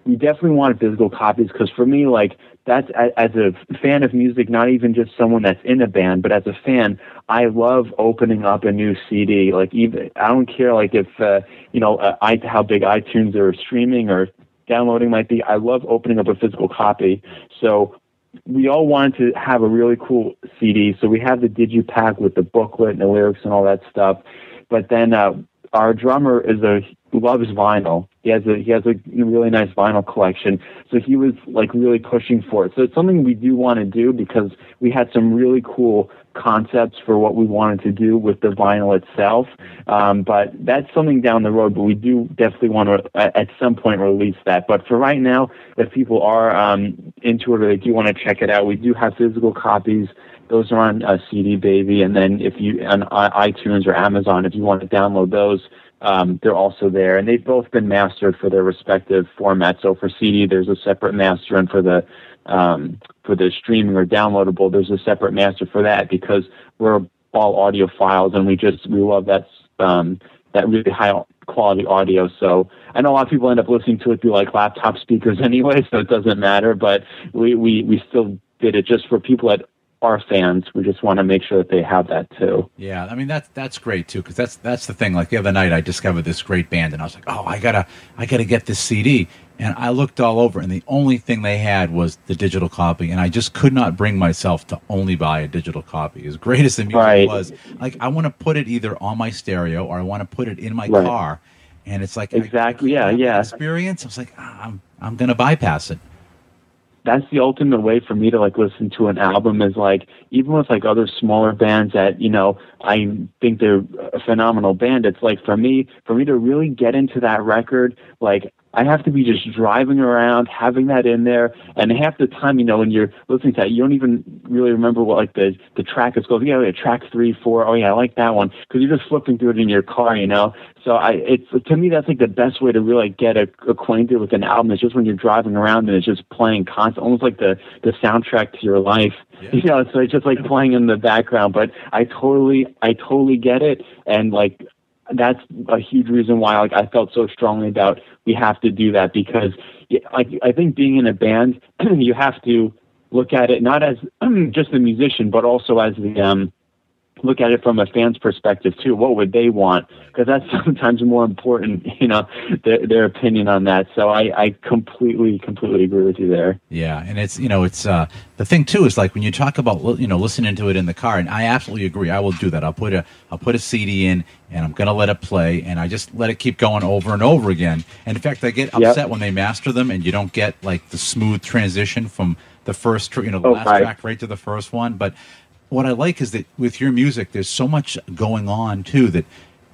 We definitely wanted physical copies, because for me, like, that's, as a fan of music, not even just someone that's in a band, but as a fan, I love opening up a new C D. Like, even I don't care, like, if uh, you know uh, I, how big iTunes or streaming or downloading might be. I love opening up a physical copy. So we all wanted to have a really cool C D. So we have the digipack with the booklet and the lyrics and all that stuff. But then uh, our drummer is a loves vinyl. He has a he has a really nice vinyl collection, so he was like really pushing for it. So it's something we do want to do, because we had some really cool concepts for what we wanted to do with the vinyl itself. Um, but that's something down the road. But we do definitely want to at some point release that. But for right now, if people are um, into it or they do want to check it out, we do have physical copies. Those are on uh, C D Baby, and then if you on iTunes or Amazon, if you want to download those. Um, they're also there, and they've both been mastered for their respective formats. So for C D, there's a separate master, and for the um, for the streaming or downloadable, there's a separate master for that, because we're all audiophiles, and we just we love that um, that really high quality audio. So I know a lot of people end up listening to it through like laptop speakers anyway, so it doesn't matter. But we we we still did it just for people that. Our fans, we just want to make sure that they have that too. Yeah, I mean that's that's great too, because that's that's the thing. Like the other night, I discovered this great band, and I was like, oh, I gotta I gotta get this C D. And I looked all over, and the only thing they had was the digital copy, and I just could not bring myself to only buy a digital copy. As great as the music right. was, like I want to put it either on my stereo or I want to put it in my right. car, and it's like exactly, I, I yeah, yeah. Experience. I was like, ah, I'm I'm gonna bypass it. That's the ultimate way for me to like listen to an album is like, even with like other smaller bands that, you know, I think they're a phenomenal band. It's like for me, for me to really get into that record, like I have to be just driving around, having that in there. And half the time, you know, when you're listening to that, you don't even really remember what like the, the track is called. Yeah, yeah, track three, four. Oh yeah, I like that one. Cause you're just flipping through it in your car, you know? So I, it's, to me, that's like the best way to really get a, acquainted with an album. It's just when you're driving around and it's just playing constant, almost like the, the soundtrack to your life, yeah. you know, so it's just like playing in the background, but I totally, I totally get it. And like, that's a huge reason why like I felt so strongly about we have to do that, because like I think being in a band, you have to look at it not as just the musician, but also as the, um, look at it from a fan's perspective too. What would they want? Because that's sometimes more important, you know, their, their opinion on that. So I, I completely, completely agree with you there. Yeah. And it's, you know, it's uh, the thing too, is like when you talk about, you know, listening to it in the car, and I absolutely agree. I will do that. I'll put a, I'll put a C D in and I'm going to let it play, and I just let it keep going over and over again. And in fact, I get upset yep. when they master them and you don't get like the smooth transition from the first, tr- you know, the oh, last right. track right to the first one. But what I like is that with your music, there's so much going on, too, that,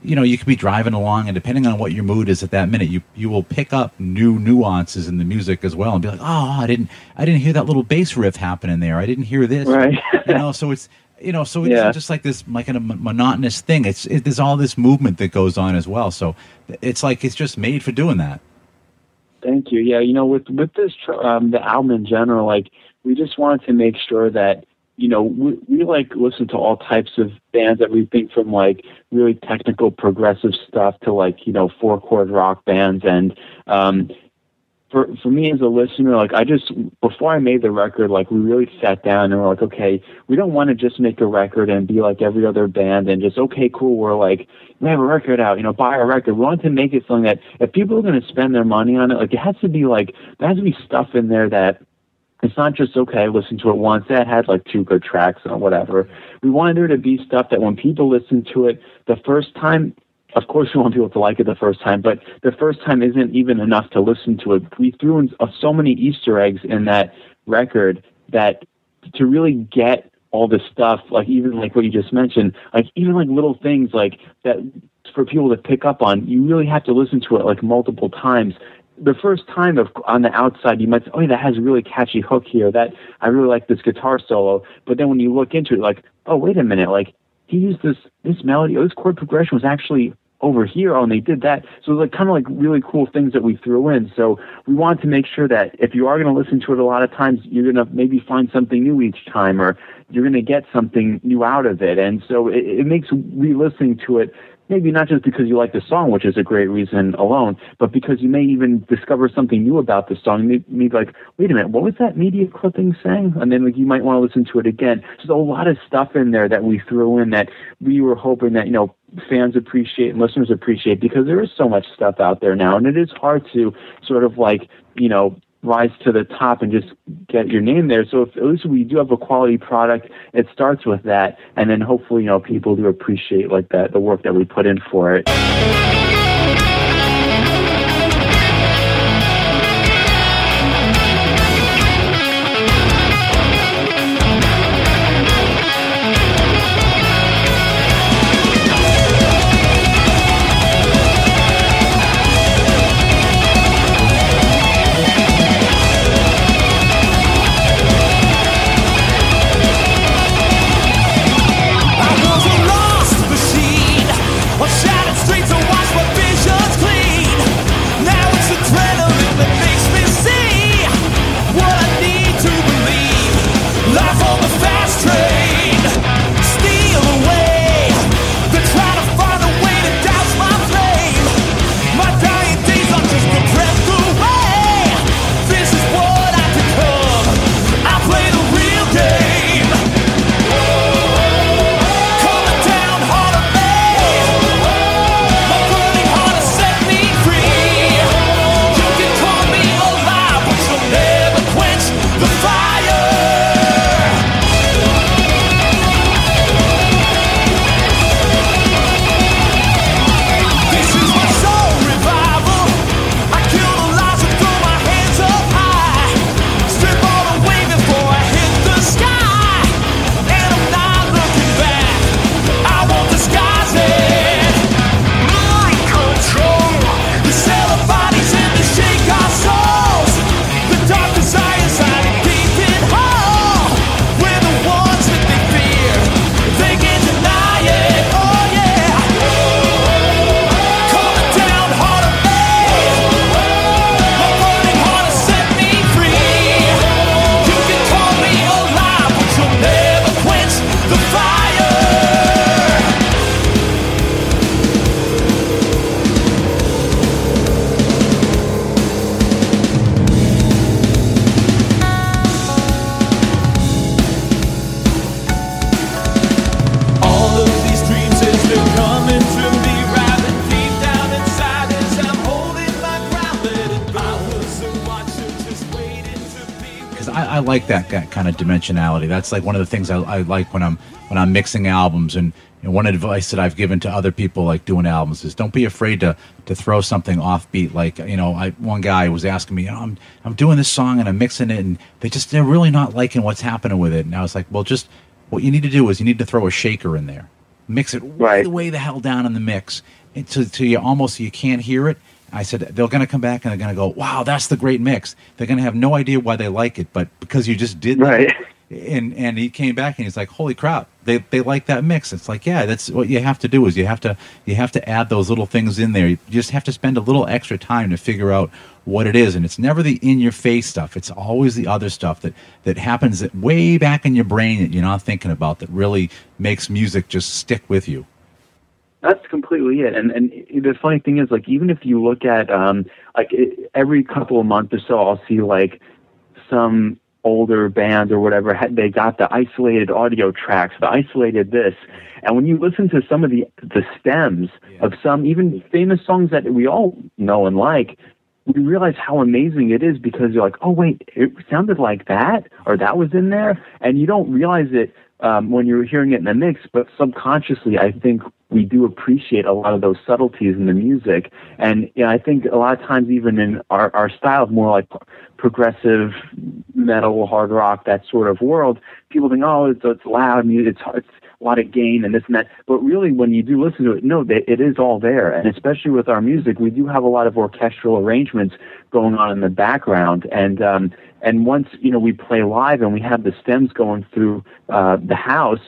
you know, you could be driving along, and depending on what your mood is at that minute, you you will pick up new nuances in the music as well and be like, oh, I didn't I didn't hear that little bass riff happening there. I didn't hear this. Right. You know, so it's, you know, so it's yeah. just like this, like a monotonous thing. It's it, there's all this movement that goes on as well. So it's like it's just made for doing that. Thank you. Yeah, you know, with, with this, um, the album in general, like, we just wanted to make sure that, you know, we, we like listen to all types of bands, everything from like really technical progressive stuff to like, you know, four chord rock bands. And um, for for me as a listener, like I just, before I made the record, like we really sat down and we're like, okay, we don't want to just make a record and be like every other band and just, okay, cool. We're like, we have a record out, you know, buy a record. We wanted to make it something that if people are going to spend their money on it, like it has to be like, there has to be stuff in there that, it's not just, okay, listen to it once. That had like two good tracks or whatever. We wanted there to be stuff that when people listen to it the first time, of course we want people to like it the first time, but the first time isn't even enough to listen to it. We threw in so many Easter eggs in that record that to really get all this stuff, like even like what you just mentioned, like even like little things like that for people to pick up on, you really have to listen to it like multiple times. The first time of, on the outside, you might say, oh, that has a really catchy hook here. That I really like this guitar solo. But then when you look into it, like, oh, wait a minute. Like, he used this this melody. Oh, this chord progression was actually over here. Oh, and they did that. So it was like kind of like really cool things that we threw in. So we wanted to make sure that if you are going to listen to it a lot of times, you're going to maybe find something new each time, or you're going to get something new out of it. And so it, it makes re-listening to it, maybe not just because you like the song, which is a great reason alone, but because you may even discover something new about the song. You may be like, wait a minute, what was that media clipping saying? And then like, you might want to listen to it again. There's a lot of stuff in there that we threw in that we were hoping that, you know, fans appreciate and listeners appreciate, because there is so much stuff out there now. And it is hard to sort of like, you know, rise to the top and just get your name there. So if at least we do have a quality product, it starts with that, and then hopefully, you know, people do appreciate like that the work that we put in for it. I like that, that kind of dimensionality. That's like one of the things I, I like when I'm when I'm mixing albums. And, and one advice that I've given to other people like doing albums is don't be afraid to to throw something offbeat. Like, you know, I one guy was asking me, oh, I'm I'm doing this song and I'm mixing it, and they just they're really not liking what's happening with it. And I was like, well, just what you need to do is you need to throw a shaker in there, mix it right way the hell down in the mix until to, to you almost you can't hear it. I said, they're going to come back and they're going to go, wow, that's the great mix. They're going to have no idea why they like it, but because you just did right. that. And and he came back and he's like, holy crap, they they like that mix. It's like, yeah, that's what you have to do is you have to you have to add those little things in there. You just have to spend a little extra time to figure out what it is. And it's never the in-your-face stuff. It's always the other stuff that, that happens that way back in your brain that you're not thinking about that really makes music just stick with you. That's completely it. And and the funny thing is, like, even if you look at, um, like, it, every couple of months or so, I'll see, like, some older bands or whatever, they got the isolated audio tracks, the isolated this. And when you listen to some of the, the stems yeah. of some even famous songs that we all know and like, we realize how amazing it is because you're like, oh, wait, it sounded like that? Or that was in there? And you don't realize it um, when you're hearing it in the mix, but subconsciously, I think we do appreciate a lot of those subtleties in the music. And you know, I think a lot of times even in our, our style of more like progressive metal, hard rock, that sort of world, people think, oh, it's, it's loud, it's, it's a lot of gain and this and that. But really, when you do listen to it, no, they, it is all there. And especially with our music, we do have a lot of orchestral arrangements going on in the background. And um, and once you know we play live and we have the stems going through uh, the house,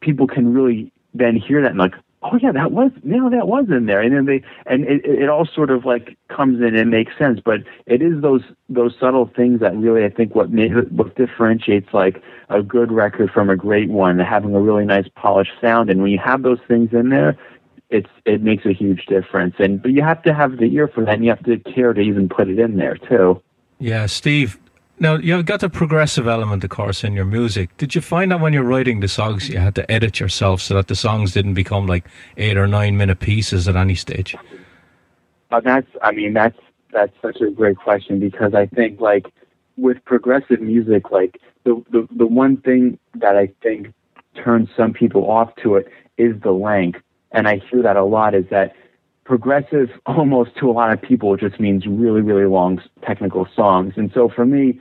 people can really then hear that and like, oh yeah, that was no, that was in there, and then they and it, it all sort of like comes in and makes sense. But it is those those subtle things that really I think what made, what differentiates like a good record from a great one, having a really nice polished sound. And when you have those things in there, it's it makes a huge difference. And but you have to have the ear for that, and you have to care to even put it in there too. Yeah, Steve. Now, you've got the progressive element, of course, in your music. Did you find that when you're writing the songs, you had to edit yourself so that the songs didn't become like eight or nine minute pieces at any stage? Uh, that's, I mean, that's that's such a great question, because I think like with progressive music, like the the, the one thing that I think turns some people off to it is the length, and I hear that a lot. Is that progressive almost to a lot of people just means really, really long technical songs. And so for me,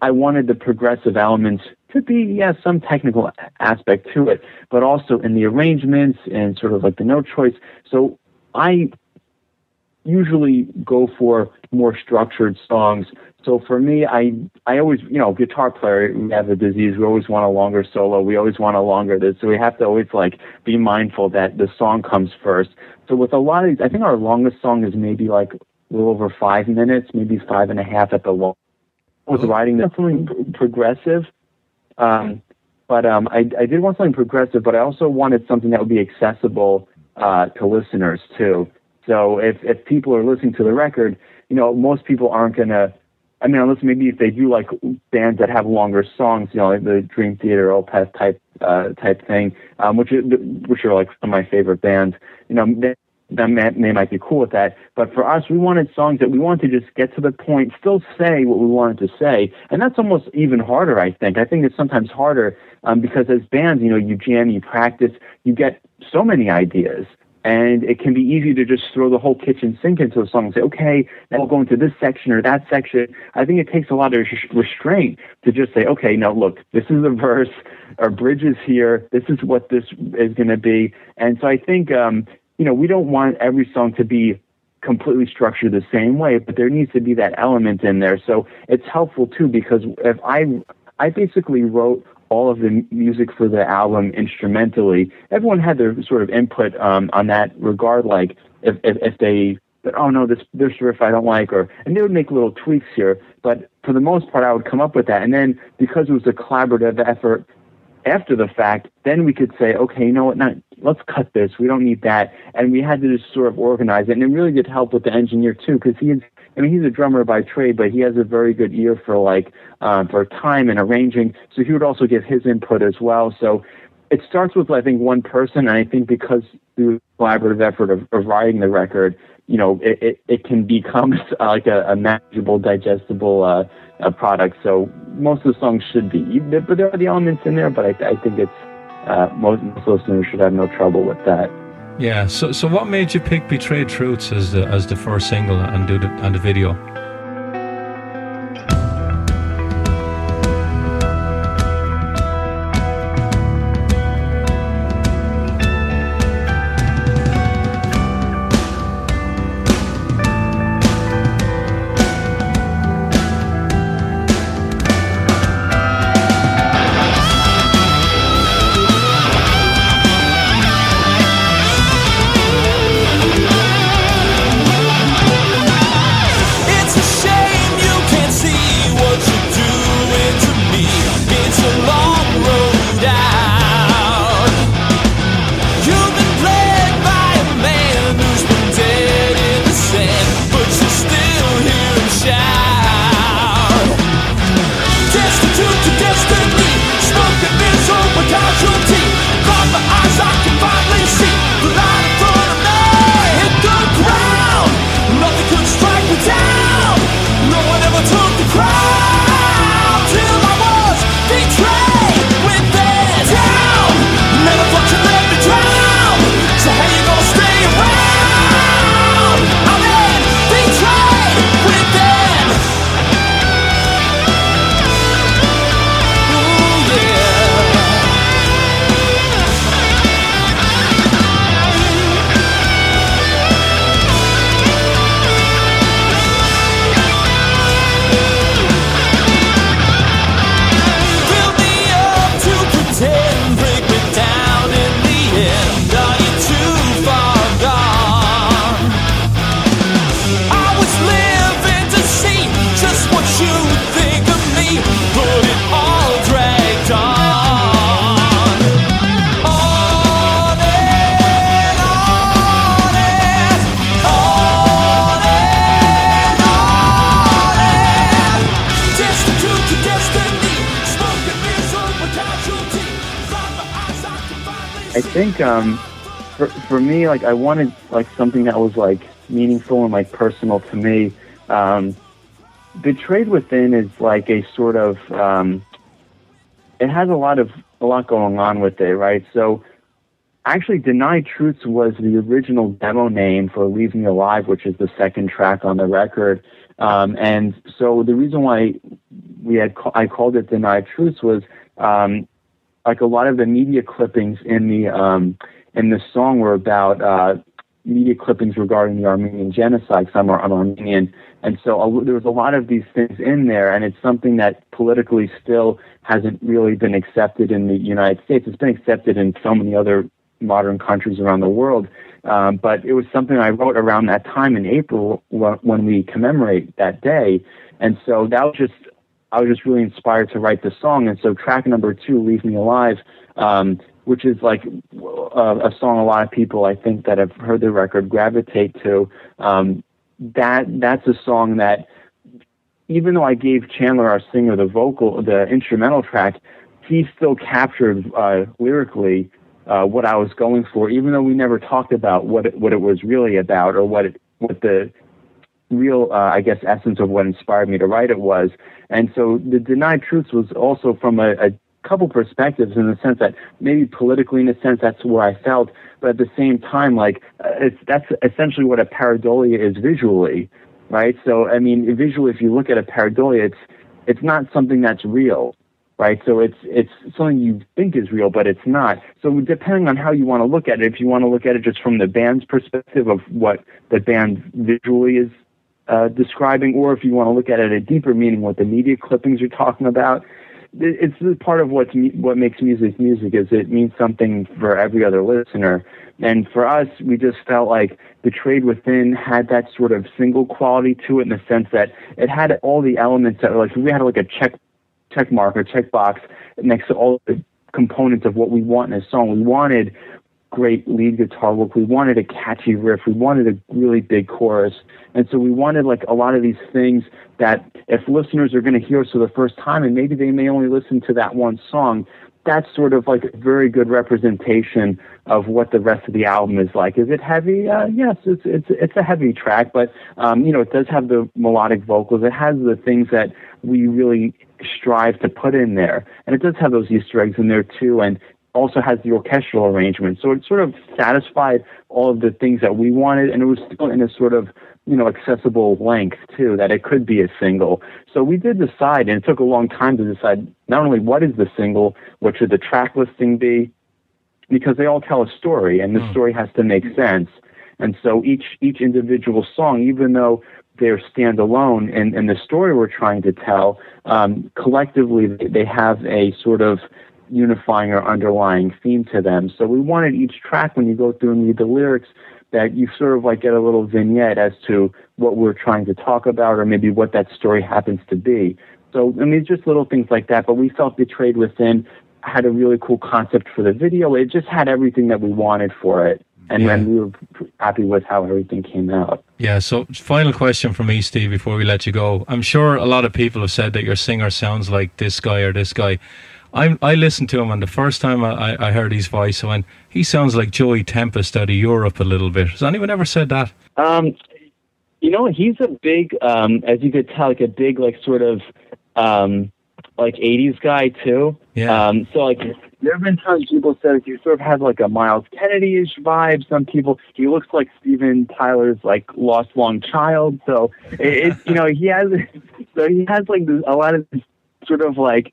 I wanted the progressive elements to be, yeah, some technical aspect to it, but also in the arrangements and sort of like the note choice. So I usually go for more structured songs. So for me, I, I always, you know, guitar player, we have a disease. We always want a longer solo. We always want a longer this. So we have to always like be mindful that the song comes first. So with a lot of these, I think our longest song is maybe like a little over five minutes, maybe five and a half at the long. With writing, that's something progressive. Um, but um, I, I did want something progressive, but I also wanted something that would be accessible uh, to listeners too. So if, if people are listening to the record, you know, most people aren't going to, I mean, unless maybe if they do like bands that have longer songs, you know, like the Dream Theater, Opeth type uh, type thing, um, which is, which are like some of my favorite bands. You know, they, they might be cool with that. But for us, we wanted songs that we wanted to just get to the point, still say what we wanted to say, and that's almost even harder. I think. I think it's sometimes harder um, because as bands, you know, you jam, you practice, you get so many ideas. And it can be easy to just throw the whole kitchen sink into a song and say, okay, now we'll go into this section or that section. I think it takes a lot of restraint to just say, okay, now look, this is the verse, our bridge is here, this is what this is going to be. And so I think, um, you know, we don't want every song to be completely structured the same way, but there needs to be that element in there. So it's helpful too, because if I, I basically wrote all of the music for the album instrumentally. Everyone had their sort of input um, on that regard, like if, if, if they, oh no, this, this riff I don't like, or, and they would make little tweaks here, but for the most part I would come up with that. And then because it was a collaborative effort after the fact, then we could say, okay, you know what, not, let's cut this, we don't need that. And we had to just sort of organize it, and it really did help with the engineer too, because he is, I mean, he's a drummer by trade, but he has a very good ear for like um, for time and arranging. So he would also give his input as well. So it starts with, I think, one person, and I think because through the collaborative effort of, of writing the record, you know, it, it, it can become uh, like a, a manageable, digestible uh, a product. So most of the songs should be, but there are the elements in there. But I, I think it's uh, most, most listeners should have no trouble with that. Yeah, so so what made you pick Betrayed Truths as the as the first single and do the and the video? I think um, for for me, like I wanted like something that was like meaningful and like personal to me. Um, Betrayed Within is like a sort of um, it has a lot of a lot going on with it, right? So actually, Denied Truths was the original demo name for Leave Me Alive, which is the second track on the record. Um, and so the reason why we had ca- I called it Denied Truths was um, like a lot of the media clippings in the um, in the song were about uh, media clippings regarding the Armenian genocide. Some are Armenian, and so uh, there was a lot of these things in there, and it's something that politically still hasn't really been accepted in the United States. It's been accepted in so many other modern countries around the world. Um, but it was something I wrote around that time in April wh- when we commemorate that day. And so that was just, I was just really inspired to write this song. And so track number two, Leave Me Alive, um, which is like a, a song a lot of people I think that have heard the record gravitate to. Um, that that's a song that even though I gave Chandler, our singer, the vocal, the instrumental track, he still captured uh, lyrically Uh, what I was going for, even though we never talked about what it, what it was really about or what it, what the real, uh, I guess, essence of what inspired me to write it was. And so the Denied Truths was also from a, a couple perspectives, in the sense that maybe politically, in a sense, that's where I felt, but at the same time, like, uh, it's, that's essentially what a pareidolia is visually, right? So, I mean, visually, if you look at a pareidolia, it's it's not something that's real. Right, so it's it's something you think is real, but it's not. So depending on how you want to look at it, if you want to look at it just from the band's perspective of what the band visually is uh, describing, or if you want to look at it at a deeper meaning, what the media clippings are talking about, it's part of what's what makes music music is it means something for every other listener. And for us, we just felt like Betrayed Within had that sort of single quality to it, in the sense that it had all the elements that were like, we had like a check. check mark or check box next to all the components of what we want in a song. We wanted great lead guitar work. We wanted a catchy riff. We wanted a really big chorus. And so we wanted like a lot of these things that if listeners are going to hear us for the first time, and maybe they may only listen to that one song, that's sort of like a very good representation of what the rest of the album is like. Is it heavy? Uh, yes, it's, it's, it's a heavy track, but um, you know, it does have the melodic vocals. It has the things that we really strive to put in there, and it does have those Easter eggs in there too, and also has the orchestral arrangement, so it sort of satisfied all of the things that we wanted, and it was still in a sort of, you know, accessible length too, that it could be a single. So we did decide, and it took a long time to decide, not only what is the single, what should the track listing be, because they all tell a story, and the story has to make sense. And so each each individual song, even though they're standalone and, and the story we're trying to tell, um, collectively they have a sort of unifying or underlying theme to them. So we wanted each track, when you go through and read the lyrics, that you sort of like get a little vignette as to what we're trying to talk about, or maybe what that story happens to be. So, I mean, just little things like that, but we felt Betrayed Within had a really cool concept for the video. It just had everything that we wanted for it. And yeah. Then we were happy with how everything came out. Yeah, so final question from me, Steve, before we let you go. I'm sure a lot of people have said that your singer sounds like this guy or this guy. I I listened to him, and the first time I, I heard his voice, I went, he sounds like Joey Tempest out of Europe a little bit. Has anyone ever said that? Um, you know, he's a big, um, as you could tell, like a big, like sort of, um, like eighties guy too. Yeah. Um, so like, there have been times people said like, you sort of have like a Miles Kennedy-ish vibe. Some people, he looks like Steven Tyler's like lost long child. So it, it you know, he has, so he has like this, a lot of sort of like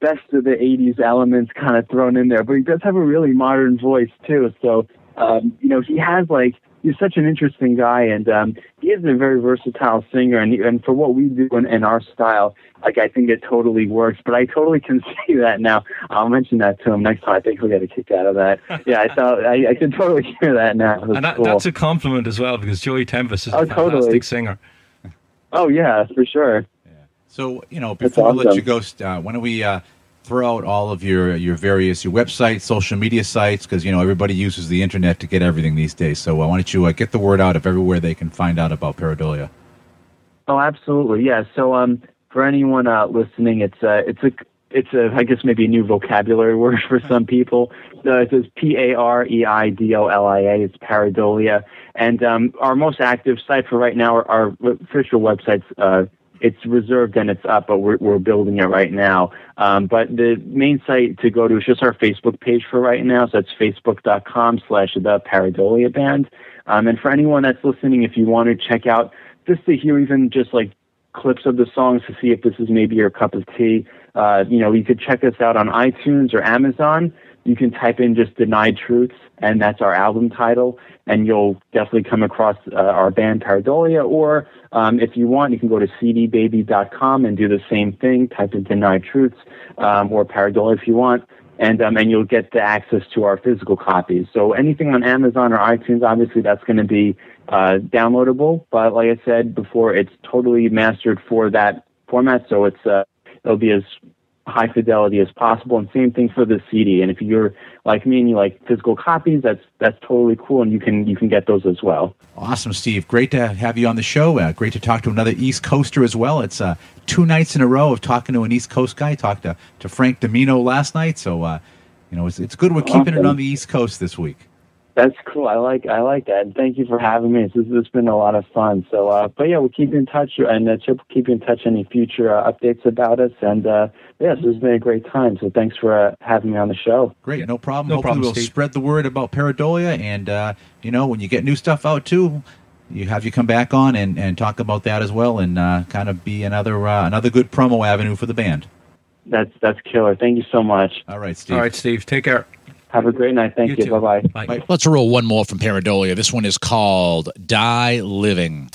best of the eighties elements kind of thrown in there, but he does have a really modern voice too. So, um, you know, he has like, he's such an interesting guy, and um, he is a very versatile singer. And, and for what we do in, in our style, like I think it totally works. But I totally can see that now. I'll mention that to him next time. I think we got to kick out of that. Yeah, I thought I, I can totally hear that now. That's and that, cool. That's a compliment as well, because Joey Tempest is oh, a fantastic totally. singer. Oh yeah, for sure. Yeah. So you know, before awesome. we let you go, uh, why don't we uh, throw out all of your your various your websites, social media sites, because you know everybody uses the internet to get everything these days. So uh, why don't you uh, get the word out of everywhere they can find out about Pareidolia? Oh, absolutely, yeah. So um, for anyone uh, listening, it's uh, it's a it's a, I guess maybe a new vocabulary word for some people. Uh, it says P A R E I D O L I A. It's Pareidolia. And um, our most active site for right now, our, our official website's, uh, it's reserved and it's up, but we're, we're building it right now. Um, but the main site to go to is just our Facebook page for right now. So it's facebook.com slash the Pareidolia Band. Um, and for anyone that's listening, if you want to check out, just to hear even just like clips of the songs to see if this is maybe your cup of tea, uh, you know, you could check us out on iTunes or Amazon. You can type in just Denied Truths, and that's our album title, and you'll definitely come across uh, our band Pareidolia. Or um, if you want, you can go to c d baby dot com and do the same thing, type in Denied Truths um, or Pareidolia if you want, and um, and you'll get the access to our physical copies. So anything on Amazon or iTunes, obviously that's going to be uh, downloadable, but like I said before, it's totally mastered for that format, so it's uh, it'll be as high fidelity as possible, and same thing for the C D. And if you're like me and you like physical copies, that's that's totally cool, and you can you can get those as well. Awesome, Steve. Great to have you on the show. Uh, great to talk to another East Coaster as well. It's uh, two nights in a row of talking to an East Coast guy. Talked to to Frank Domino last night, so uh, you know it's it's good. We're awesome. Keeping it on the East Coast this week. That's cool. I like I like that. And thank you for having me. This has been a lot of fun. So, uh, but yeah, we'll keep in touch, and uh, Chip will keep in touch any future uh, updates about us. And uh, yes, yeah, so it's been a great time. So thanks for uh, having me on the show. Great, no problem. No Hopefully problem, we'll Steve. Spread the word about Pareidolia, and uh, you know, when you get new stuff out too, you have you come back on and, and talk about that as well, and uh, kind of be another uh, another good promo avenue for the band. That's that's killer. Thank you so much. All right, Steve. All right, Steve. Take care. Have a great night. Thank you. you. Bye-bye. Bye. Bye. Let's roll one more from Pareidolia. This one is called Die Living.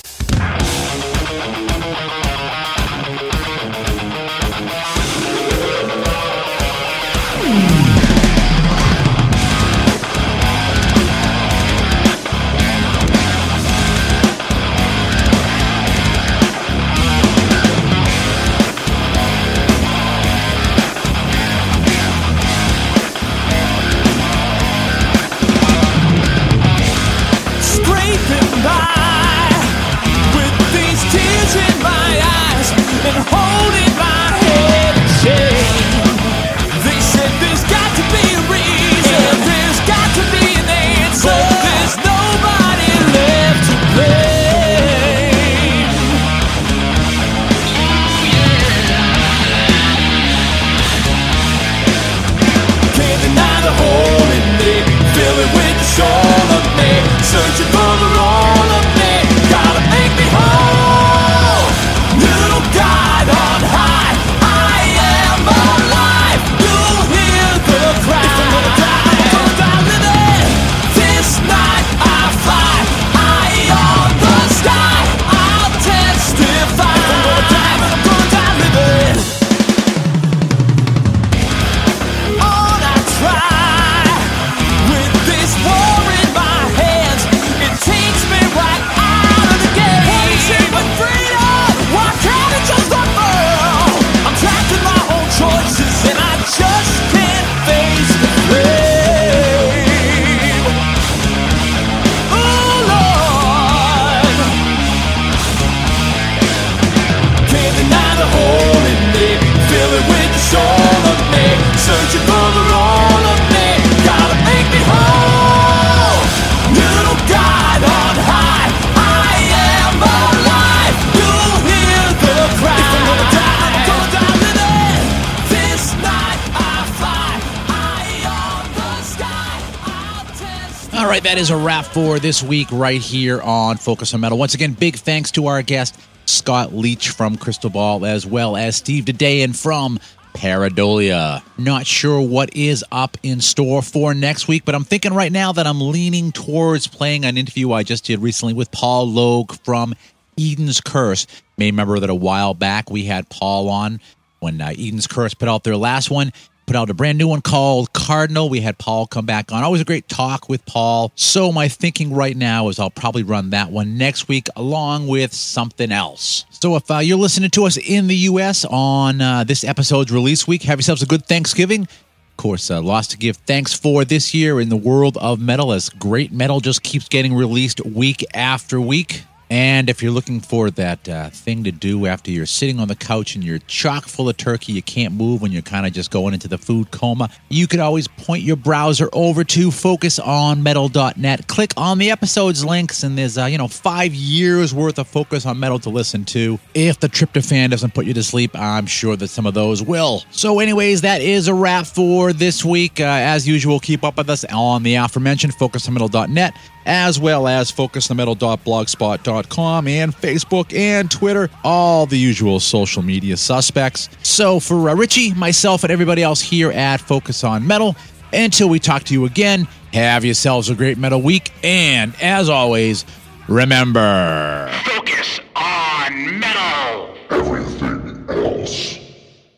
That is a wrap for this week right here on Focus on Metal. Once again, big thanks to our guest, Scott Leach from Crystal Ball, as well as Steve Dadaian from Pareidolia. Not sure what is up in store for next week, but I'm thinking right now that I'm leaning towards playing an interview I just did recently with Paul Logue from Eden's Curse. You may remember that a while back we had Paul on when uh, Eden's Curse put out their last one. Put out a brand new one called Cardinal. We had Paul come back on. Always a great talk with Paul. So my thinking right now is I'll probably run that one next week along with something else. So if uh, you're listening to us in the U S on uh, this episode's release week, have yourselves a good Thanksgiving. Of course, uh, lots to give thanks for this year in the world of metal as great metal just keeps getting released week after week. And if you're looking for that uh, thing to do after you're sitting on the couch and you're chock full of turkey, you can't move when you're kind of just going into the food coma, you could always point your browser over to focus on metal dot net. Click on the episodes links, and there's, uh, you know, five years worth of Focus on Metal to listen to. If the tryptophan doesn't put you to sleep, I'm sure that some of those will. So anyways, that is a wrap for this week. Uh, as usual, keep up with us on the aforementioned focus on metal dot net, as well as focus on metal dot blogspot dot com and Facebook and Twitter, all the usual social media suspects. So for uh, Richie, myself, and everybody else here at Focus on Metal, until we talk to you again, have yourselves a great metal week, and as always, remember, focus on metal! Everything else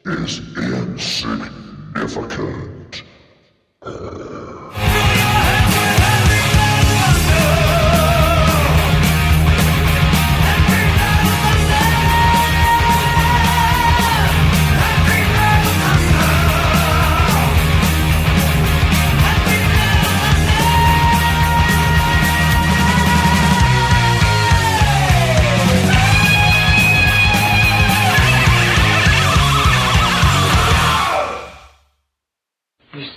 is insignificant. Uh...